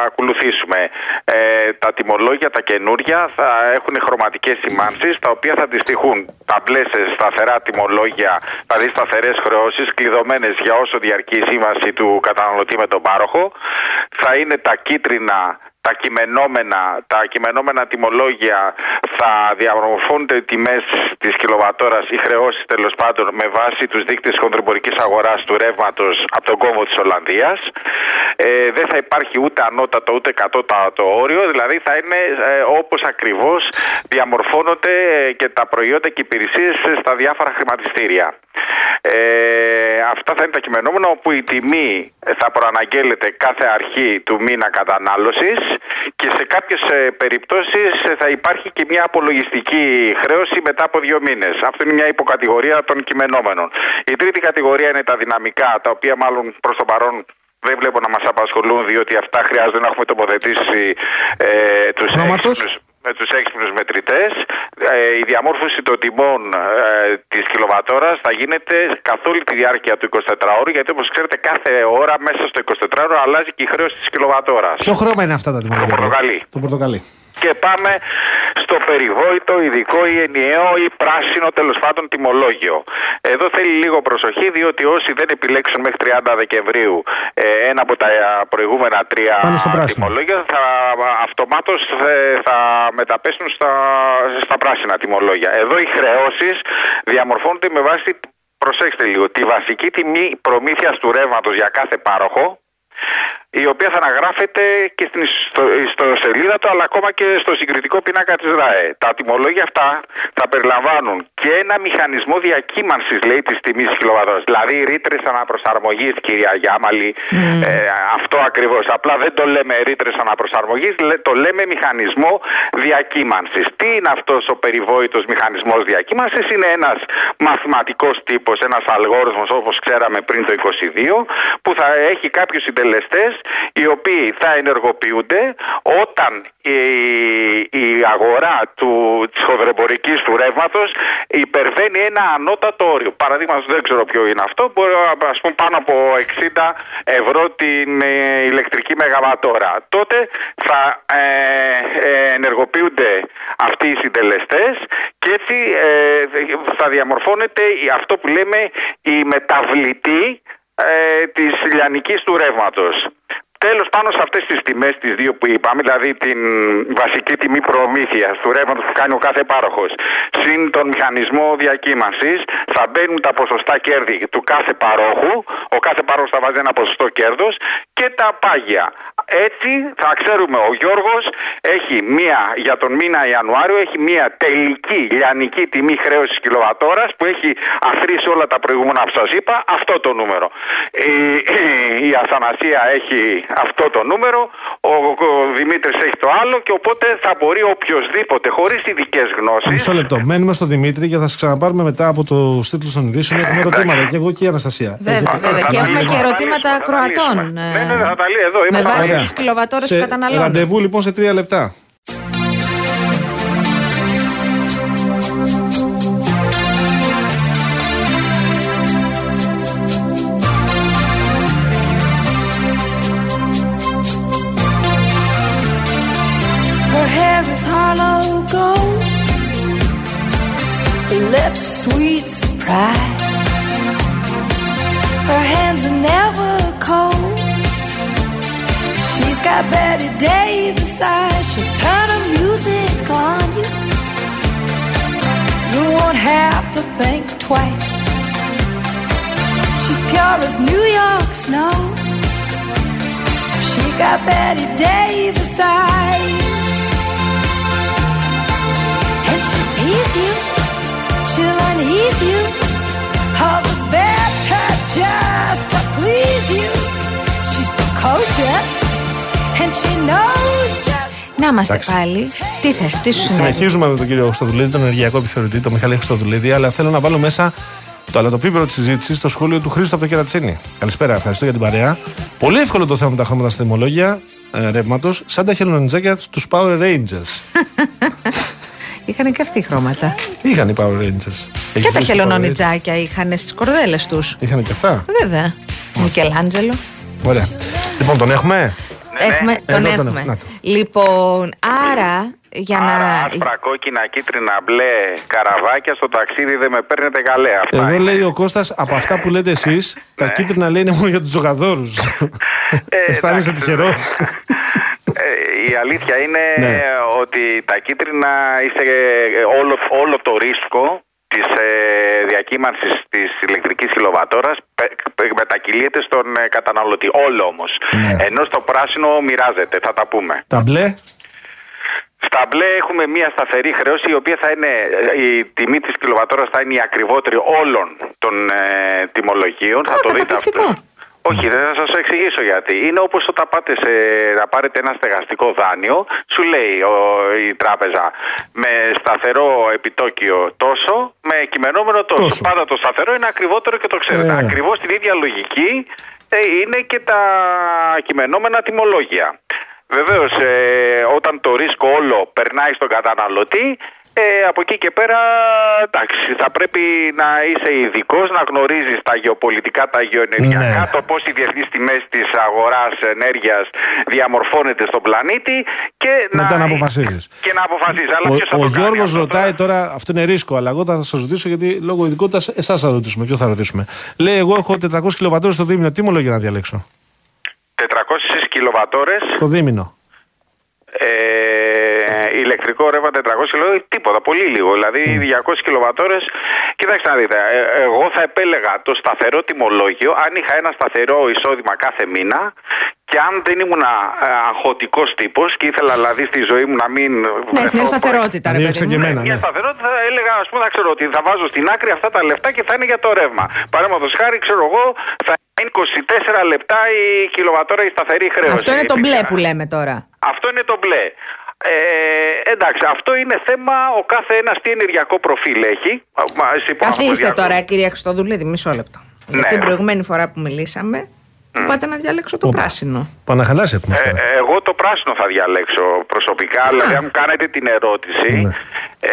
ακολουθήσουμε. Ε, τα τιμολόγια, τα καινούρια, θα έχουν χρωματικές σημάνσεις, τα οποία θα αντιστοιχούν τα μπλε σε σταθερά τιμολόγια, δηλαδή σταθερές χρεώσεις κλειδωμένες για όσο διαρκεί η σύμβαση του καταναλωτή με τον πάροχο. Θα είναι τα κίτρινα, τα κειμενόμενα, τα κειμενόμενα τιμολόγια, θα διαμορφώνται τιμές της κιλοβατόρας ή χρεώσεις, τέλος πάντων, με βάση τους δείκτες της χονδροεμπορικής αγοράς του ρεύματος από τον κόμβο της Ολλανδίας. Ε, δεν θα υπάρχει ούτε ανώτατο ούτε κατώτατο όριο, δηλαδή θα είναι ε, όπως ακριβώς διαμορφώνονται και τα προϊόντα και οι υπηρεσίες στα διάφορα χρηματιστήρια. Ε, αυτά θα είναι τα κειμενόμενα, όπου η τιμή θα προαναγγέλλεται κάθε αρχή του μήνα κατανάλωσης και σε κάποιες περιπτώσεις θα υπάρχει και μια απολογιστική χρέωση μετά από δύο μήνες. Αυτή είναι μια υποκατηγορία των κειμενόμενων. Η τρίτη κατηγορία είναι τα δυναμικά, τα οποία μάλλον προς τον παρόν δεν βλέπω να μας απασχολούν, διότι αυτά χρειάζονται να έχουμε τοποθετήσει ε, τους έξυπνους. με τους έξυπνους μετρητές. Ε, η διαμόρφωση των τιμών ε, της κιλοβατόρας θα γίνεται καθ' όλη τη διάρκεια του εικοσιτετράωρου, γιατί όπως ξέρετε κάθε ώρα μέσα στο εικοσιτετράωρο αλλάζει και η χρέωση της κιλοβατόρας. Ποιο χρώμα είναι αυτά τα τιμολόγια? Το πορτοκαλί. Το πορτοκαλί. Και πάμε στο περιβόητο, ειδικό ή ενιαίο ή πράσινο, τέλος πάντων, τιμολόγιο. Εδώ θέλει λίγο προσοχή, διότι όσοι δεν επιλέξουν μέχρι τριάντα Δεκεμβρίου ε, ένα από τα προηγούμενα τρία τιμολόγια, θα, αυτομάτως θα, θα μεταπέσουν στα, στα πράσινα τιμολόγια. Εδώ οι χρεώσεις διαμορφώνονται με βάση, προσέξτε λίγο, τη βασική τιμή προμήθειας του ρεύματος για κάθε πάροχο, η οποία θα αναγράφεται και στην ιστοσελίδα του, αλλά ακόμα και στο συγκριτικό πίνακα της ΡΑΕ. Τα τιμολόγια αυτά θα περιλαμβάνουν και ένα μηχανισμό διακύμανσης, λέει, της τιμής της κιλοβατόρας. Δηλαδή ρήτρες αναπροσαρμογής, κυρία Γιάμαλη, mm. ε, αυτό ακριβώς. Απλά δεν το λέμε ρήτρες αναπροσαρμογής, το λέμε μηχανισμό διακύμανσης. Τι είναι αυτός ο περιβόητος μηχανισμός διακύμανσης? Είναι ένας μαθηματικός τύπος, ένας αλγόριθμος, όπως ξέραμε πριν το είκοσι δύο, που θα έχει κάποιους συντελεστές, οι οποίοι θα ενεργοποιούνται όταν η, η αγορά του, της χονδροεμπορικής του ρεύματος υπερβαίνει ένα ανώτατο όριο. Παραδείγματος, δεν ξέρω ποιο είναι αυτό, μπορεί, ας πούμε, πάνω από εξήντα ευρώ την ε, ηλεκτρική μεγαβατόρα. Τότε θα ε, ε, ενεργοποιούνται αυτοί οι συντελεστές και έτσι ε, θα διαμορφώνεται αυτό που λέμε η μεταβλητή ε, της λιανικής του ρεύματος. Τέλος, πάνω σε αυτές τις τιμές, τις δύο που είπαμε, δηλαδή την βασική τιμή προμήθειας του ρεύματος που κάνει ο κάθε πάροχος, συν τον μηχανισμό διακύμανσης, θα μπαίνουν τα ποσοστά κέρδη του κάθε παρόχου. Ο κάθε πάροχος θα βάζει ένα ποσοστό κέρδος και τα πάγια. Έτσι θα ξέρουμε, ο Γιώργος έχει μία, για τον μήνα Ιανουάριο, έχει μία τελική λιανική τιμή χρέωσης κιλοβατόρας που έχει αθροίσει όλα τα προηγούμενα που σας είπα, αυτό το νούμερο. Η, η Αθανασία έχει αυτό το νούμερο, ο, ο Δημήτρης έχει το άλλο, και οπότε θα μπορεί οποιοδήποτε, χωρίς ειδικές γνώσεις. Μισό λεπτό, μένουμε στο Δημήτρη και θα σας ξαναπάρουμε μετά από το τίτλους των ειδήσεων, γιατί έχουμε ερωτήματα και εγώ και η Αναστασία. Βέβαια, βέβαια. Και έχουμε και ερωτήματα Κροατών. Ναι, ναι, θα τα λέει εδώ. Με βάση τις κιλοβατόρες που καταναλώνουν. Ραντεβού λοιπόν σε τρία λεπτά. Sweet surprise. her hands are never cold. She's got Betty Davis eyes, she'll turn the music on you. You won't have to think twice. She's pure as New York snow. She got Betty Davis eyes. And she'll tease you, she'll unease you, all the better just to please you. She's precocious and she knows just. Να είμαστε. Εντάξει, πάλι. Τι θα στήσουμε. Συνεχίζουμε με τον κύριο Χριστοδουλίδη, τον ενεργειακό επιθεωρητή, τον Μιχάλη Χριστοδουλίδη, αλλά θέλω να βάλω μέσα το αλατοπίπερο τη συζήτηση στο σχόλιο του Χρήστο από το Κερατσίνη. Καλησπέρα, ευχαριστώ για την παρέα. Πολύ εύκολο το θέμα με τα χρώματα στα τιμολόγια ε, ρεύματος, σαν τα χελονιτζάκια στους Power Rangers. Είχαν και αυτοί χρώματα. Είχαν οι Power Rangers. Και τα χελονιτζάκια είχαν στις κορδέλες τους. Είχαν και αυτά. Βέβαια. Μικελάντζελο. Ωραία. Λοιπόν, τον έχουμε. Έχουμε, τον Εδώ έχουμε. Τον... Λοιπόν, άρα για άρα, να. Άσπρα, κόκκινα, κίτρινα, μπλε καραβάκια στο ταξίδι δεν με παίρνετε καλέ. Αυτά εδώ είναι. Λέει ο Κώστας, από αυτά που λέτε εσείς, τα κίτρινα λέει είναι μόνο για τους ζωγαδόρους. Ε, Αισθάνεσαι τυχερός. Η αλήθεια είναι ναι. ότι τα κίτρινα είστε όλο, όλο το ρίσκο της ε, διακύμανσης της ηλεκτρικής κιλοβατόρας μετακυλείται στον ε, καταναλωτή. Όλο όμως. Ναι. Ενώ στο πράσινο μοιράζεται, θα τα πούμε. Τα μπλε. Στα μπλε έχουμε μια σταθερή χρέωση η οποία θα είναι, η τιμή της κιλοβατόρας θα είναι η ακριβότερη όλων των ε, τιμολογίων. Α, θα το δείτε αυτό. Όχι, δεν θα σας το εξηγήσω γιατί. Είναι όπως όταν πάτε σε, να πάρετε ένα στεγαστικό δάνειο, σου λέει ο, η τράπεζα με σταθερό επιτόκιο τόσο, με κειμενόμενο τόσο. τόσο. Πάντα το σταθερό είναι ακριβότερο και το ξέρετε. Ε. Ακριβώς την ίδια λογική ε, είναι και τα κειμενόμενα τιμολόγια. Βεβαίως, ε, όταν το ρίσκο όλο περνάει στον καταναλωτή, Ε, από εκεί και πέρα, εντάξει, θα πρέπει να είσαι ειδικός, να γνωρίζεις τα γεωπολιτικά, τα γεωενεργειακά, ναι. το πώς οι διεθνείς τιμές της αγοράς ενέργειας διαμορφώνεται στον πλανήτη και μετά να, να αποφασίζεις. Και να αποφασίζεις. Ο, αλλά ποιος ο, ο Γιώργος ρωτάει τώρα... τώρα, αυτό είναι ρίσκο, αλλά εγώ θα σας ρωτήσω γιατί λόγω ειδικότητας εσάς θα ρωτήσουμε. Ποιο θα ρωτήσουμε. Λέει, εγώ έχω τετρακόσιες κιλοβατόρες το δίμηνο, τι ομολόγιο να διαλέξω. τετρακόσιες κιλοβατόρες το δίμηνο. Ε, ηλεκτρικό ρεύμα τετρακόσια κιλοβατόρες, τίποτα, πολύ λίγο. Δηλαδή διακόσιες κιλοβατόρες. Κοιτάξτε να δείτε, ε, εγώ θα επέλεγα το σταθερό τιμολόγιο αν είχα ένα σταθερό εισόδημα κάθε μήνα και αν δεν ήμουν αγχωτικός τύπος και ήθελα δηλαδή στη ζωή μου να μην. Ναι, βρεθώ, μια σταθερότητα, ρε παιδί μου. Ναι. Μια σταθερότητα, θα έλεγα, ας πούμε, θα ξέρω ότι θα βάζω στην άκρη αυτά τα λεφτά και θα είναι για το ρεύμα. Παραδείγματος χάρη, ξέρω εγώ, θα είναι είκοσι τέσσερα λεπτά η κιλοβατόρα η σταθερή χρέωση. Αυτό είναι το μπλε που λέμε τώρα. Αυτό είναι το μπλε. Ε, εντάξει, αυτό είναι θέμα ο κάθε ένας τι ενεργειακό προφίλ έχει. Καθίστε τώρα, κύριε Χριστοδουλίδη, μισό λεπτό. Ναι. Για την προηγούμενη φορά που μιλήσαμε, mm. πάτε να διαλέξω το Οπα. πράσινο. Παναχαλάσαι, ε, εγώ το πράσινο θα διαλέξω προσωπικά, αλλά δηλαδή, αν μου κάνετε την ερώτηση, ναι. ε,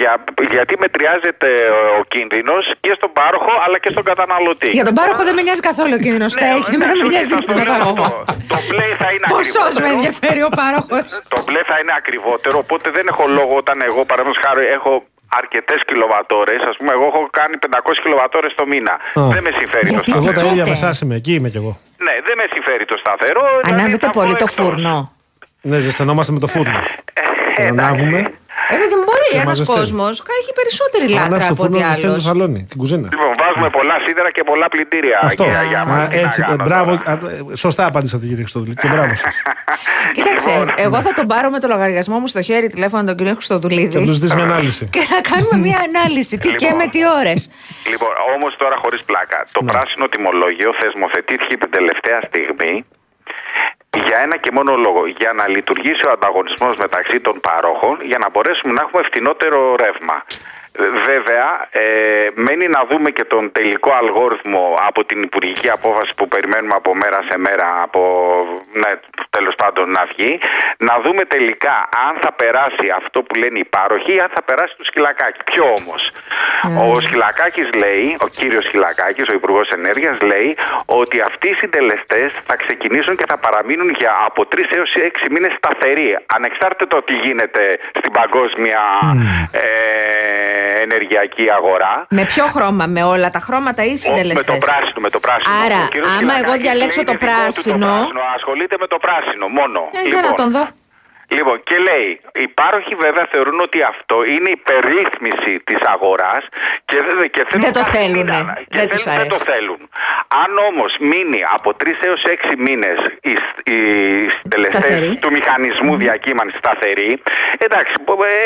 για, γιατί μετριάζεται ο, ο κίνδυνος και στον πάροχο αλλά και στον καταναλωτή. Για τον πάροχο δεν με νοιάζει καθόλου ο κίνδυνος. Ναι, έχει, ναι, με ναι, νοιάζει τον παρόχο. Το μπλε θα είναι ακριβότερο. Πόσο με ενδιαφέρει ο πάροχος. Το μπλε θα είναι ακριβότερο, οπότε δεν έχω λόγο όταν εγώ παραδείγματος χάρη έχω αρκετές κιλοβατόρες, ας πούμε, εγώ έχω κάνει πεντακόσιες κιλοβατόρες το μήνα. Oh. Δεν με συμφέρει το σταθερό. Εγώ τα ίδια με εσάς είμαι, εκεί είμαι κι εγώ. Ναι, δεν με συμφέρει το σταθερό. Ανάβετε πολύ το φούρνο. Ναι, ζεσθενόμαστε με το φούρνο. Ανάβουμε. Επειδή δεν μπορεί ένας κόσμος, έχει περισσότερη λάτρα από ό,τι άλλος. Ανάβει το σαλόνι, την κουζίνα. Λοιπόν, βάζουμε πολλά σίδερα και πολλά πλυντήρια. Αυτό. Σωστά απάντησα την κυρία Χριστοδουλίδη και μπράβο σας. Κοίταξε, εγώ θα τον πάρω με το λογαριασμό μου στο χέρι τηλέφωνο τον κύριο Χριστοδουλίδη. Και του δεις μια ανάλυση. Και θα κάνουμε μια ανάλυση. Τι και με τι ώρες. Λοιπόν, όμως τώρα χωρίς πλάκα. Το πράσινο τιμολόγιο θεσμοθετήθηκε την τελευταία στιγμή. Για ένα και μόνο λόγο, για να λειτουργήσει ο ανταγωνισμός μεταξύ των παρόχων, για να μπορέσουμε να έχουμε φτηνότερο ρεύμα. Βέβαια, ε, μένει να δούμε και τον τελικό αλγόριθμο από την υπουργική απόφαση που περιμένουμε από μέρα σε μέρα, από ναι, τέλος πάντων να βγει, να δούμε τελικά αν θα περάσει αυτό που λένε οι πάροχοι ή αν θα περάσει το Σκυλακάκη. Ποιο όμως. Mm. Ο Σκυλακάκης λέει, ο κύριος Σκυλακάκης, ο Υπουργός Ενέργειας, λέει ότι αυτοί οι συντελεστές θα ξεκινήσουν και θα παραμείνουν για από τρεις έως έξι μήνες σταθεροί, ανεξάρτητα το τι γίνεται στην παγκόσμια. Mm. Ε, ενεργειακή αγορά. Με ποιο χρώμα, με όλα τα χρώματα ή συντελεστές? Με το πράσινο, με το πράσινο. Άρα, άμα εγώ διαλέξω το πράσινο... το πράσινο. Ασχολείται με το πράσινο μόνο. Ε, λοιπόν, για να τον δω. Λοιπόν, και λέει, οι πάροχοι βέβαια θεωρούν ότι αυτό είναι υπερρύθμιση της αγοράς και, και θέλουν δεν το θέλουν, ναι. και δεν, θέλουν, δεν το θέλουν. Αν όμως μείνει από τρεις έως έξι μήνες οι, οι συντελεστές του μηχανισμού διακύμανσης σταθεροί, εντάξει,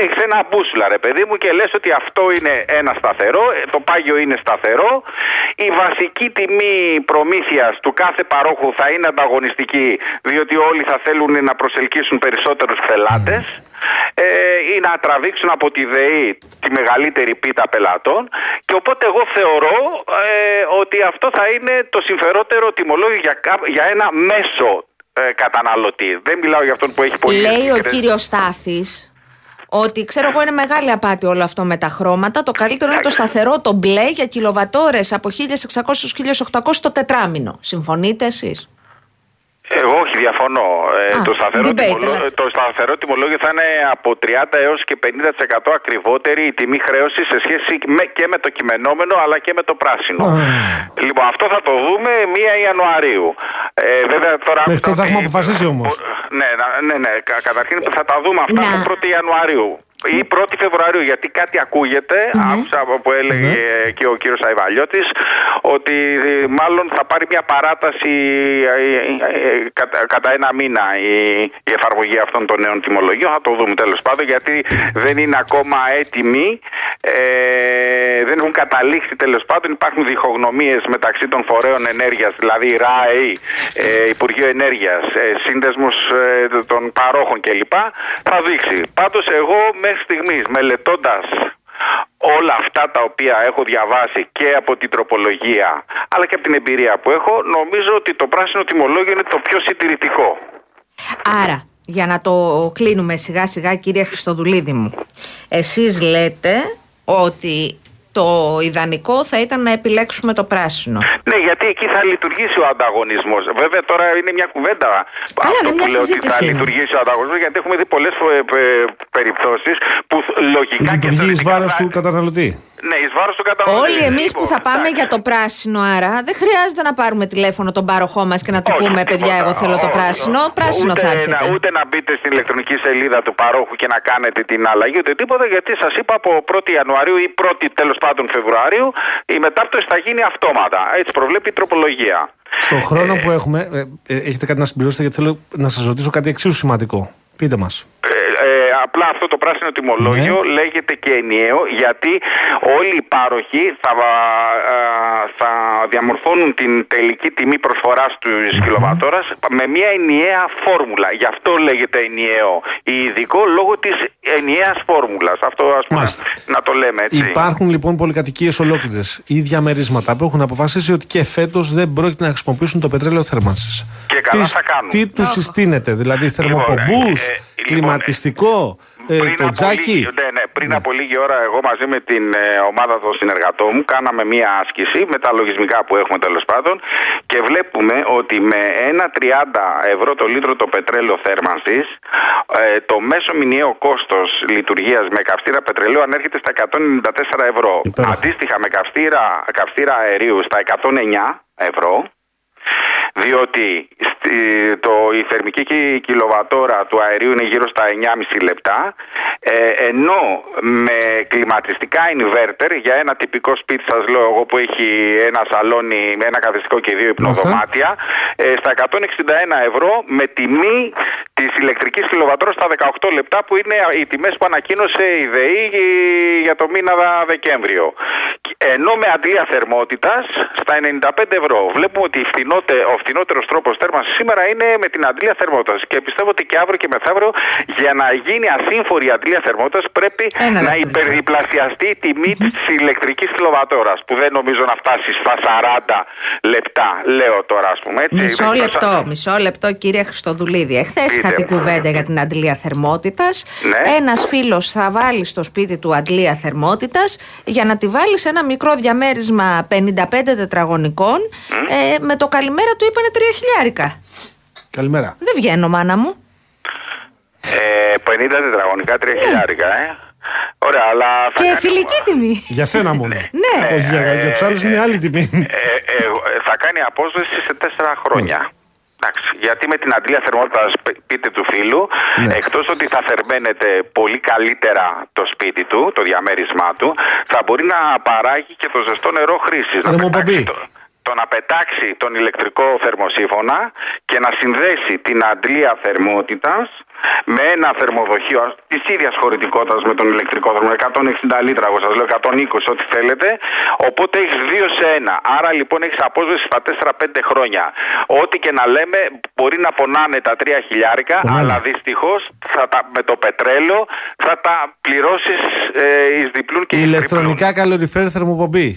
έχεις ένα μπούσουλα ρε παιδί μου και λες ότι αυτό είναι ένα σταθερό, το πάγιο είναι σταθερό, η βασική τιμή προμήθειας του κάθε παρόχου θα είναι ανταγωνιστική, διότι όλοι θα θέλουν να προσελκύσουν περισσότερους πελάτες ε, ή να τραβήξουν από τη ΔΕΗ τη μεγαλύτερη πίτα πελατών, και οπότε εγώ θεωρώ ε, ότι αυτό θα είναι το συμφερότερο τιμολόγιο για, για ένα μέσο ε, καταναλωτή. Δεν μιλάω για αυτόν που έχει πολύ. Λέει ο κύριος Στάθης ότι ξέρω εγώ είναι μεγάλη απάτη όλο αυτό με τα χρώματα. Το καλύτερο είναι το σταθερό, το μπλε για κιλοβατόρες από χίλια εξακόσια έως χίλια οκτακόσια το τετράμινο. Συμφωνείτε εσείς? Εγώ όχι, διαφωνώ. Α, το, σταθερό τιμολόγιο, το σταθερό τιμολόγιο θα είναι από τριάντα έως και πενήντα τοις εκατό ακριβότερη η τιμή χρέωση σε σχέση με, και με το κειμενόμενο αλλά και με το πράσινο. Oh. Λοιπόν, αυτό θα το δούμε πρώτη Ιανουαρίου. Ε, βέβαια τώρα... Με αυτό θα έχουμε αποφασίσει όμως. Ναι, ναι, ναι, ναι. Καταρχήν θα τα δούμε αυτά yeah. το πρώτη Ιανουαρίου. Ή πρώτη Φεβρουαρίου, γιατί κάτι ακούγεται, mm-hmm. άκουσα που έλεγε mm-hmm. και ο κύριος Αϊβαλιώτης, ότι μάλλον θα πάρει μια παράταση κατά, κατά ένα μήνα η, η εφαρμογή αυτών των νέων τιμολογίων. Θα το δούμε τέλος πάντων, γιατί δεν είναι ακόμα έτοιμοι, ε, δεν έχουν καταλήξει τέλος πάντων. Υπάρχουν διχογνωμίες μεταξύ των φορέων ενέργειας, δηλαδή ΡΑΕ, ε, Υπουργείο Ενέργειας, ε, Σύνδεσμος ε, των Παρόχων κλπ. Θα δείξει. Πάντως εγώ μέχρι στιγμής, μελετώντας όλα αυτά τα οποία έχω διαβάσει και από την τροπολογία αλλά και από την εμπειρία που έχω, νομίζω ότι το πράσινο τιμολόγιο είναι το πιο συντηρητικό. Άρα, για να το κλείνουμε σιγά σιγά, κύριε Χριστοδουλίδη μου, εσείς λέτε ότι το ιδανικό θα ήταν να επιλέξουμε το πράσινο. Ναι, γιατί εκεί θα λειτουργήσει ο ανταγωνισμός. Βέβαια τώρα είναι μια κουβέντα. Καλά, αυτό που λέω ότι θα είναι. Λειτουργήσει ο ανταγωνισμός, γιατί έχουμε δει πολλές περιπτώσεις που λογικά λειτουργεί και θα εις βάρος θα... του καταναλωτή. Ναι, εις βάρος του καταναλωτή. Όλοι εμείς που θα πάμε για το πράσινο, άρα δεν χρειάζεται να πάρουμε τηλέφωνο τον πάροχό μας και να του όχι, πούμε τίποτα, παιδιά, εγώ θέλω όχι, το πράσινο. Όχι, πράσινο ούτε, θα έρχεται. Να, ούτε να μπείτε στην ηλεκτρονική σελίδα του παρόχου και να κάνετε την αλλαγή, ούτε τίποτα, γιατί σας είπα από πρώτη Ιανουαρίου ή πρώτη τέλος πάντων Φεβρουαρίου η μετάπτωση θα γίνει αυτόματα. Έτσι προβλέπει η τροπολογία. Στον χρόνο ε, που έχουμε, ε, ε, έχετε κάτι να συμπληρώσετε, γιατί θέλω να σας ρωτήσω κάτι εξίσου σημαντικό. Πείτε μας. Ε, ε, απλά αυτό το πράσινο τιμολόγιο ναι. λέγεται και ενιαίο, γιατί όλοι οι πάροχοι θα, θα διαμορφώνουν την τελική τιμή προσφοράς του mm-hmm. κιλοβατόρας με μια ενιαία φόρμουλα. Γι' αυτό λέγεται ενιαίο ή ειδικό, λόγω της ενιαίας φόρμουλας. Αυτό ας πούμε να το λέμε έτσι. Υπάρχουν λοιπόν πολυκατοικίες ολόκληρες ή διαμερίσματα που έχουν αποφασίσει ότι και φέτος δεν πρόκειται να χρησιμοποιήσουν το πετρέλαιο θέρμανσης. Και καλά τι, θα κάνουν. Τι τους συστήνεται, δηλαδή θερμοπομπούς, ε, ε, κλιματιστικό, ε, το τζάκι. Ναι, ναι, πριν ναι. από λίγη ώρα, εγώ μαζί με την ε, ομάδα των συνεργατών μου κάναμε μία άσκηση με τα λογισμικά που έχουμε τέλος πάντων και βλέπουμε ότι με ένα τριάντα ευρώ το λίτρο το πετρέλαιο θέρμανσης, ε, το μέσο μηνιαίο κόστος λειτουργίας με καυστήρα πετρελαίου ανέρχεται στα εκατόν ενενήντα τέσσερα ευρώ. Υπέρασε. Αντίστοιχα με καυστήρα, καυστήρα αερίου στα εκατόν εννιά ευρώ. Διότι στη, το, η θερμική κιλοβατόρα του αερίου είναι γύρω στα εννιά και μισό λεπτά, ε, ενώ με κλιματιστικά inverter για ένα τυπικό σπίτι, σας λέω εγώ, που έχει ένα σαλόνι, ένα καθιστικό και δύο υπνοδωμάτια, ε, στα εκατόν εξήντα ένα ευρώ με τιμή της ηλεκτρικής κιλοβατόρας στα δεκαοκτώ λεπτά, που είναι οι τιμές που ανακοίνωσε η ΔΕΗ για το μήνα Δεκέμβριο. Ενώ με αντλία θερμότητας στα ενενήντα πέντε ευρώ. Βλέπουμε ότι ο φθηνότερος τρόπος θέρμανσης σήμερα είναι με την αντλία θερμότητας. Και πιστεύω ότι και αύριο και μεθαύριο, για να γίνει ασύμφορη η αντλία θερμότητας, πρέπει ένα να υπερδιπλασιαστεί η τιμή mm-hmm. της ηλεκτρικής κιλοβατόρας, που δεν νομίζω να φτάσει στα σαράντα λεπτά. Λέω τώρα, ας πούμε. Έτσι, μισό, λεπτό, σαν... μισό λεπτό, κύριε Χριστοδουλίδη. Εχθές είχα την κουβέντα για την αντλία θερμότητας. Ναι. Ένας φίλος θα βάλει στο σπίτι του αντλία θερμότητας για να τη βάλει σε ένα μικρό διαμέρισμα πενήντα πέντε τετραγωνικών. Mm. Ε, με το καλημέρα του είπανε τρία χιλιάρικα. Καλημέρα. Δεν βγαίνω, μάνα μου. Ε, πενήντα τετραγωνικά, τρία χιλιάρικα, ε. Ωραία, αλλά θα και κάνει... φιλική τιμή. Για σένα μόνο. Ναι. Όχι, για, για τους άλλους είναι άλλη τιμή. Ε, ε, ε, θα κάνει απόσβεση σε τέσσερα χρόνια. Εντάξει, γιατί με την αντλία θερμότητας σπίτι του φίλου, ναι, εκτός ότι θα θερμαίνεται πολύ καλύτερα το σπίτι του, το διαμέρισμά του, θα μπορεί να παράγει και το ζεστό νερό χρήσης. Θερμοπαμπή. Το να πετάξει τον ηλεκτρικό θερμοσίφωνα και να συνδέσει την αντλία θερμότητας με ένα θερμοδοχείο της ίδιας χωρητικότητας με τον ηλεκτρικό θερμό, εκατόν εξήντα λίτρα, εγώ σας λέω εκατόν είκοσι, ό,τι θέλετε, οπότε έχεις δύο σε ένα. Άρα λοιπόν έχεις απόσβεση στα τέσσερα πέντε χρόνια. Ό,τι και να λέμε, μπορεί να πονάνε τα τρία χιλιάρικα, Πονάνε. αλλά δυστυχώς θα τα, με το πετρέλαιο θα τα πληρώσεις ε, εις διπλούν και εις τριπλούν. Ηλεκτρονικά καλωριφέρ θερμοπομπή.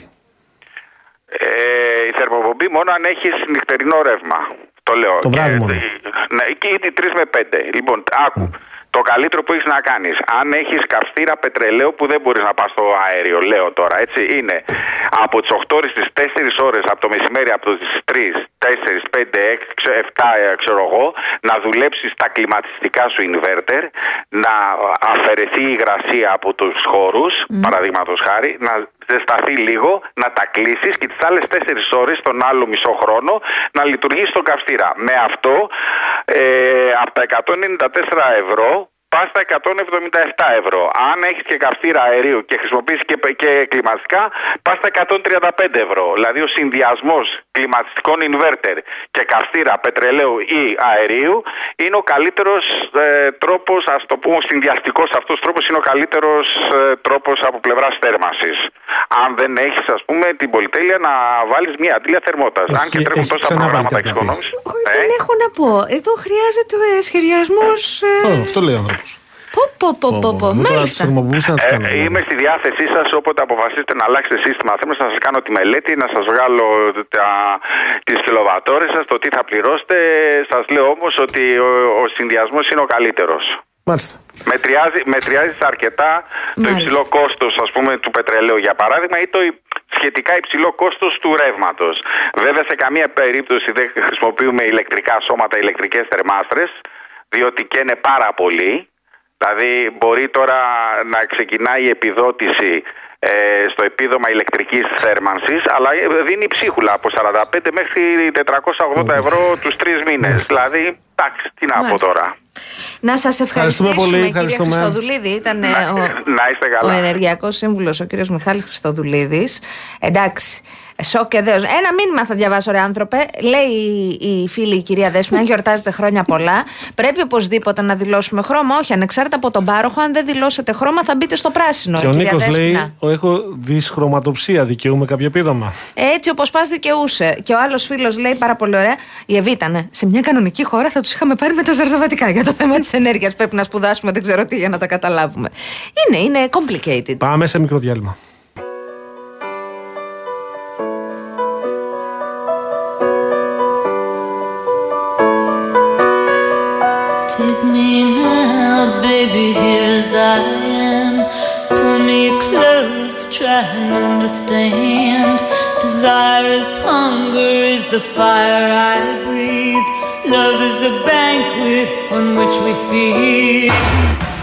Ε, η θερμοπομπή μόνο αν έχεις νυχτερινό ρεύμα. Το λέω. Το βράδυ μόνο. Εκεί είναι τρεις με πέντε. Λοιπόν, άκου. Mm. Το καλύτερο που έχεις να κάνεις, αν έχεις καυστήρα πετρελαίου που δεν μπορείς να πας στο αέριο, λέω τώρα, έτσι, είναι από τις οκτώ στις τέσσερις ώρες, από το μεσημέρι, από τις τρεις, τέσσερις, πέντε, έξι, επτά, ξέρω εγώ, να δουλέψεις τα κλιματιστικά σου inverter, να αφαιρεθεί η υγρασία από τους χώρους, mm. παραδείγματος χάρη, να ζεσταθεί λίγο, να τα κλείσεις και τις άλλες τέσσερις ώρες, τον άλλο μισό χρόνο, να λειτουργείς τον καυστήρα. Με αυτό, ε, από τα εκατόν ενενήντα τέσσερα ευρώ, πας στα εκατόν εβδομήντα επτά ευρώ. Αν έχεις και καυστήρα αερίου και χρησιμοποιείς και, και κλιματιστικά, πας στα εκατόν τριάντα πέντε ευρώ. Δηλαδή ο συνδυασμός κλιματιστικών inverter και καυστήρα πετρελαίου ή αερίου είναι ο καλύτερος ε, τρόπος, ας το πούμε, ο συνδυαστικός αυτός τρόπος είναι ο καλύτερος ε, τρόπος από πλευράς θέρμανσης. Αν δεν έχεις, ας πούμε, την πολυτέλεια να βάλεις μια αντλία θερμότητας. Αν και τρέχουν τόσα προγράμματα εξοικονόμησης. Ε? Δεν έχω να πω. Εδώ χρειάζεται σχεδιασμός. Ε... Oh, αυτό λέει ο Πω, πω, πω, πω, πω. Μάλιστα. Ε, είμαι στη διάθεσή σας όποτε αποφασίσετε να αλλάξετε σύστημα θέμα, να σας κάνω τη μελέτη, να σας βγάλω τις κιλοβατόρες σας, το τι θα πληρώσετε. Σας λέω όμως ότι ο, ο συνδυασμός είναι ο καλύτερος. Μάλιστα. Μετριάζει, μετριάζει αρκετά το Μάλιστα. υψηλό κόστος, ας πούμε, του πετρελαίου για παράδειγμα ή το σχετικά υψηλό κόστος του ρεύματος. Βέβαια σε καμία περίπτωση δεν χρησιμοποιούμε ηλεκτρικά σώματα, ηλεκτρικές θερμάστρες, διότι καίνε πάρα πολύ. Δηλαδή μπορεί τώρα να ξεκινάει η επιδότηση ε, στο επίδομα ηλεκτρικής θέρμανσης, αλλά δίνει ψίχουλα από σαράντα πέντε μέχρι τετρακόσια ογδόντα ευρώ τους τρεις μήνες. Δηλαδή, εντάξει, τι να πω τώρα. Να σας ευχαριστούμε, ευχαριστούμε πολύ, κύριε Χριστοδουλίδη. Ήταν να, ο, να είστε καλά. Ο ενεργειακός σύμβουλος, ο κύριος Μιχάλης Χριστοδουλίδης. Εντάξει. Σοκεδέως. Ένα μήνυμα θα διαβάσω, ρε άνθρωπε. Λέει η φίλη η κυρία Δέσποινα, γιορτάζετε χρόνια πολλά. Πρέπει οπωσδήποτε να δηλώσουμε χρώμα. Όχι, ανεξάρτητα από τον πάροχο, αν δεν δηλώσετε χρώμα, θα μπείτε στο πράσινο. Και ο Νίκος λέει: έχω δυσχρωματοψία, δικαιούμαι κάποιο επίδομα. Έτσι, όπως πας, δικαιούσε. Και ο άλλος φίλος λέει πάρα πολύ ωραία: η Εβίτανε. Σε μια κανονική χώρα θα τους είχαμε πάρει με τα ζαρζαβατικά για το θέμα της ενέργειας. Πρέπει να σπουδάσουμε, δεν ξέρω τι, για να τα καταλάβουμε. Είναι, είναι complicated. Πάμε σε μικρό διάλειμμα. Baby, here as I am. Pull me close, try and understand. Desire is hunger, is the fire I breathe. Love is a banquet on which we feed.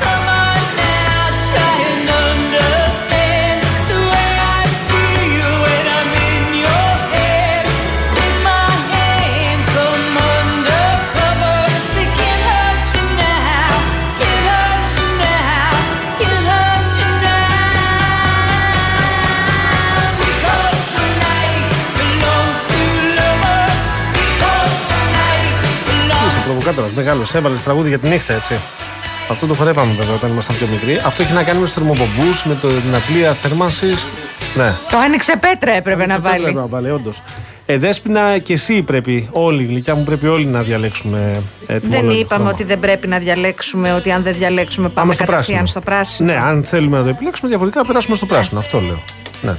Come on now, try and understand the way I feel when I'm in your head. Take my hand from under cover. They can't hurt you now. Can't hurt προβοκάτορας, μεγάλος, έβαλες τραγούδι για τη νύχτα, έτσι. Αυτό το χορεύαμε βέβαια όταν ήμασταν πιο μικροί. Αυτό έχει να κάνει με τους θερμοπομπούς, με το, την αντλία θέρμανσης. Ναι. Το άνοιξε πέτρα έπρεπε άνοιξε να βάλει. Πέτρα έπρεπε να βάλει, όντως. Ε, Δέσποινα, και εσύ πρέπει, όλοι, γλυκιά μου, πρέπει όλοι να διαλέξουμε. Ε, δεν είπαμε χρώμα. Ότι δεν πρέπει να διαλέξουμε, ότι αν δεν διαλέξουμε πάμε κατευθείαν στο πράσινο. Ναι, αν θέλουμε να το επιλέξουμε διαφορετικά, περάσουμε στο πράσινο. Αυτό λέω. Ναι.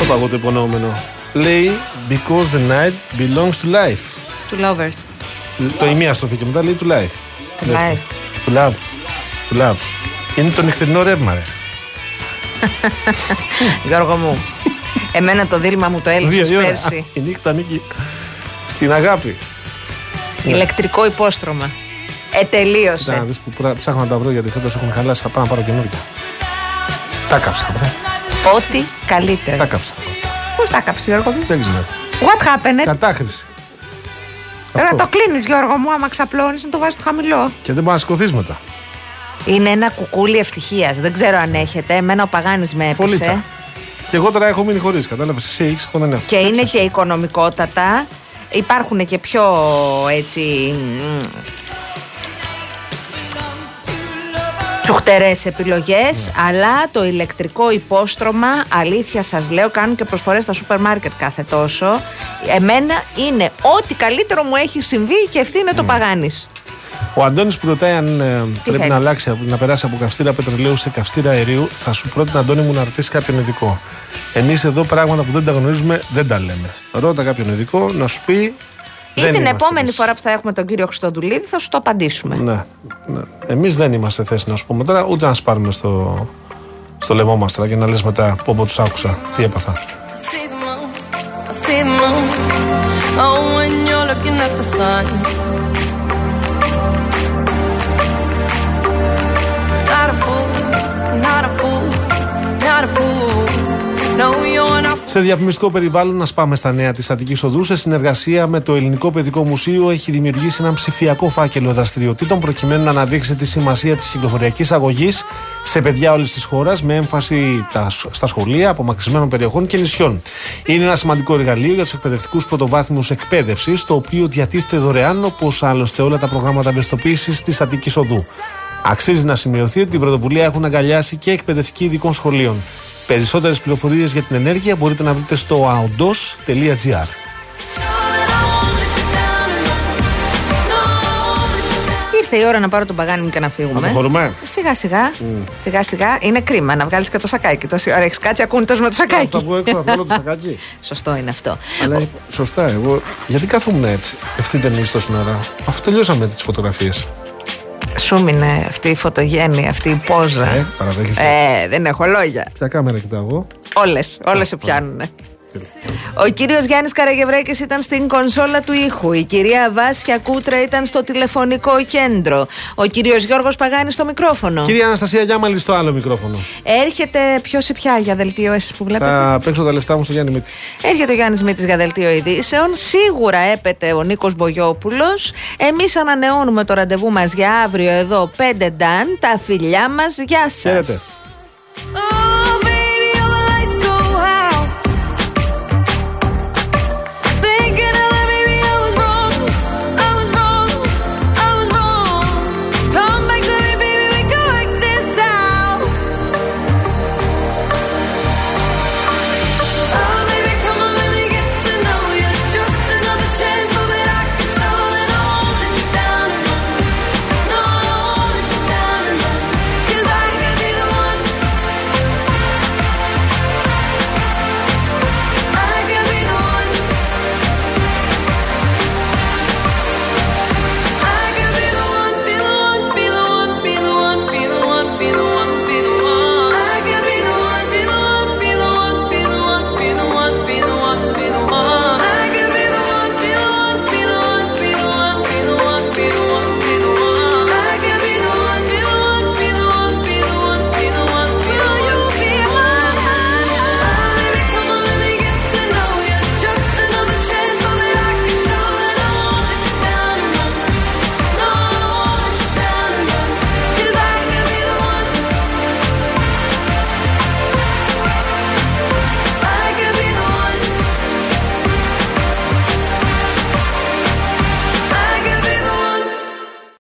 αυτό παγώ το υπονοούμενο. Λέει because the night belongs to life. To lovers. Το ημία στροφή και μετά λέει to life. To life. To love. To love. Είναι το νυχτερινό ρεύμα, ρε. Γιώργο μου, εμένα το δίλημμα μου το έλυσες πέρσι. Η νύχτα ανήκει στην αγάπη. Ηλεκτρικό υπόστρωμα. Ε, τελείωσε. Να δεις που ψάχνω να τα βρω, γιατί φέτος έχουν χαλάσει. Θα πάω να πάρω καινούργια. Τα κάψα, βρε. Ό,τι καλύτερο. Τα κάψα. Πώς τα κάψεις, Γιώργο μου? Δεν ξέρω. What happened? Κατάχρηση. Τώρα το κλείνεις, Γιώργο μου, άμα ξαπλώνεις να το βάζεις το χαμηλό. Και δεν μπορεί να σηκωθείς μετά. Είναι ένα κουκούλι ευτυχίας. Δεν ξέρω αν έχετε. Εμένα ο Παγάνης με έπεισε. Φωλίτσα. Και εγώ τώρα έχω μείνει χωρίς. Κατάλαβες, εσύ έχεις, εγώ δεν έχω. Και είναι και οικονομικότατα. Υπάρχουν και πιο έτσι τσουχτερές επιλογές, yeah. Αλλά το ηλεκτρικό υπόστρωμα, αλήθεια σας λέω, κάνουν και προσφορές στα σούπερ μάρκετ κάθε τόσο. Εμένα είναι ό,τι καλύτερο μου έχει συμβεί και αυτή είναι mm. το Παγάνης. Ο Αντώνης που ρωτάει αν ε, πρέπει θέλει να αλλάξει, να περάσει από καυστήρα πετρελαίου σε καυστήρα αερίου, θα σου πρότεινα, Αντώνη μου, να ρωτήσει κάποιον ειδικό. Εμείς εδώ πράγματα που δεν τα γνωρίζουμε δεν τα λέμε. Ρώτα κάποιον ειδικό να σου πει. Ή την επόμενη εμείς. φορά που θα έχουμε τον κύριο Χριστοδουλίδη θα σου το απαντήσουμε. Ναι, ναι. Εμείς δεν είμαστε θέση να σου πούμε τώρα, ούτε να σπάρουμε στο, στο λαιμό μας τώρα και να λες μετά πω πω τους άκουσα, τι έπαθα. Σε διαφημιστικό περιβάλλον, να πάμε στα νέα της Αττικής Οδού. Σε συνεργασία με το Ελληνικό Παιδικό Μουσείο, έχει δημιουργήσει έναν ψηφιακό φάκελο δραστηριοτήτων προκειμένου να αναδείξει τη σημασία της κυκλοφοριακής αγωγής σε παιδιά όλης της χώρας, με έμφαση στα σχολεία απομακρυσμένων περιοχών και νησιών. Είναι ένα σημαντικό εργαλείο για τους εκπαιδευτικούς πρωτοβάθμιους εκπαίδευσης, το οποίο διατίθεται δωρεάν, όπως άλλωστε όλα τα προγράμματα ευαισθητοποίησης της Αττικής Οδού. Αξίζει να σημειωθεί ότι την πρωτοβουλία έχουν αγκαλιάσει και εκπαιδευτικοί ειδικών σχολείων. Περισσότερες πληροφορίες για την ενέργεια μπορείτε να βρείτε στο αοντός τελεία τζι άρ. Ήρθε η ώρα να πάρω τον Παγάνη μου και να φύγουμε. Αποχωρούμε. Σιγά σιγά. Mm. Σιγά σιγά. Είναι κρίμα να βγάλεις και το σακάκι. Τόση ώρα έχεις κάτσει ακούνητος με το σακάκι. Θα βγω έξω να βγάλω το σακάκι. Σωστό είναι αυτό. Αλλά, σωστά. Εγώ γιατί κάθομαι έτσι ευθύν ταινίς τόση ώρα, αφού τελειώσαμε τις φωτογραφίες? Σου μείνε αυτή η φωτογένεια, αυτή η πόζα. Ε, ε, δεν έχω λόγια. Ποια κάμερα κοιτάω εγώ? Όλες, όλες σε πιάνουνε. Ο κύριος Γιάννης Καραγευρέκης ήταν στην κονσόλα του ήχου. Η κυρία Βάσια Κούτρα ήταν στο τηλεφωνικό κέντρο. Ο κύριος Γιώργος Παγάνης στο μικρόφωνο. Κυρία Αναστασία Γιάμαλη στο άλλο μικρόφωνο. Έρχεται ποιος ή ποια για δελτίο, εσείς που βλέπετε? Θα παίξω τα λεφτά μου στο Γιάννη Μύτη. Έρχεται ο Γιάννης Μύτης για δελτίο ειδήσεων. Σίγουρα έπεται ο Νίκος Μπογιόπουλος. Εμείς ανανεώνουμε το ραντεβού μας για αύριο εδώ πέντε Νταν. Τα φιλιά μας, γεια σας.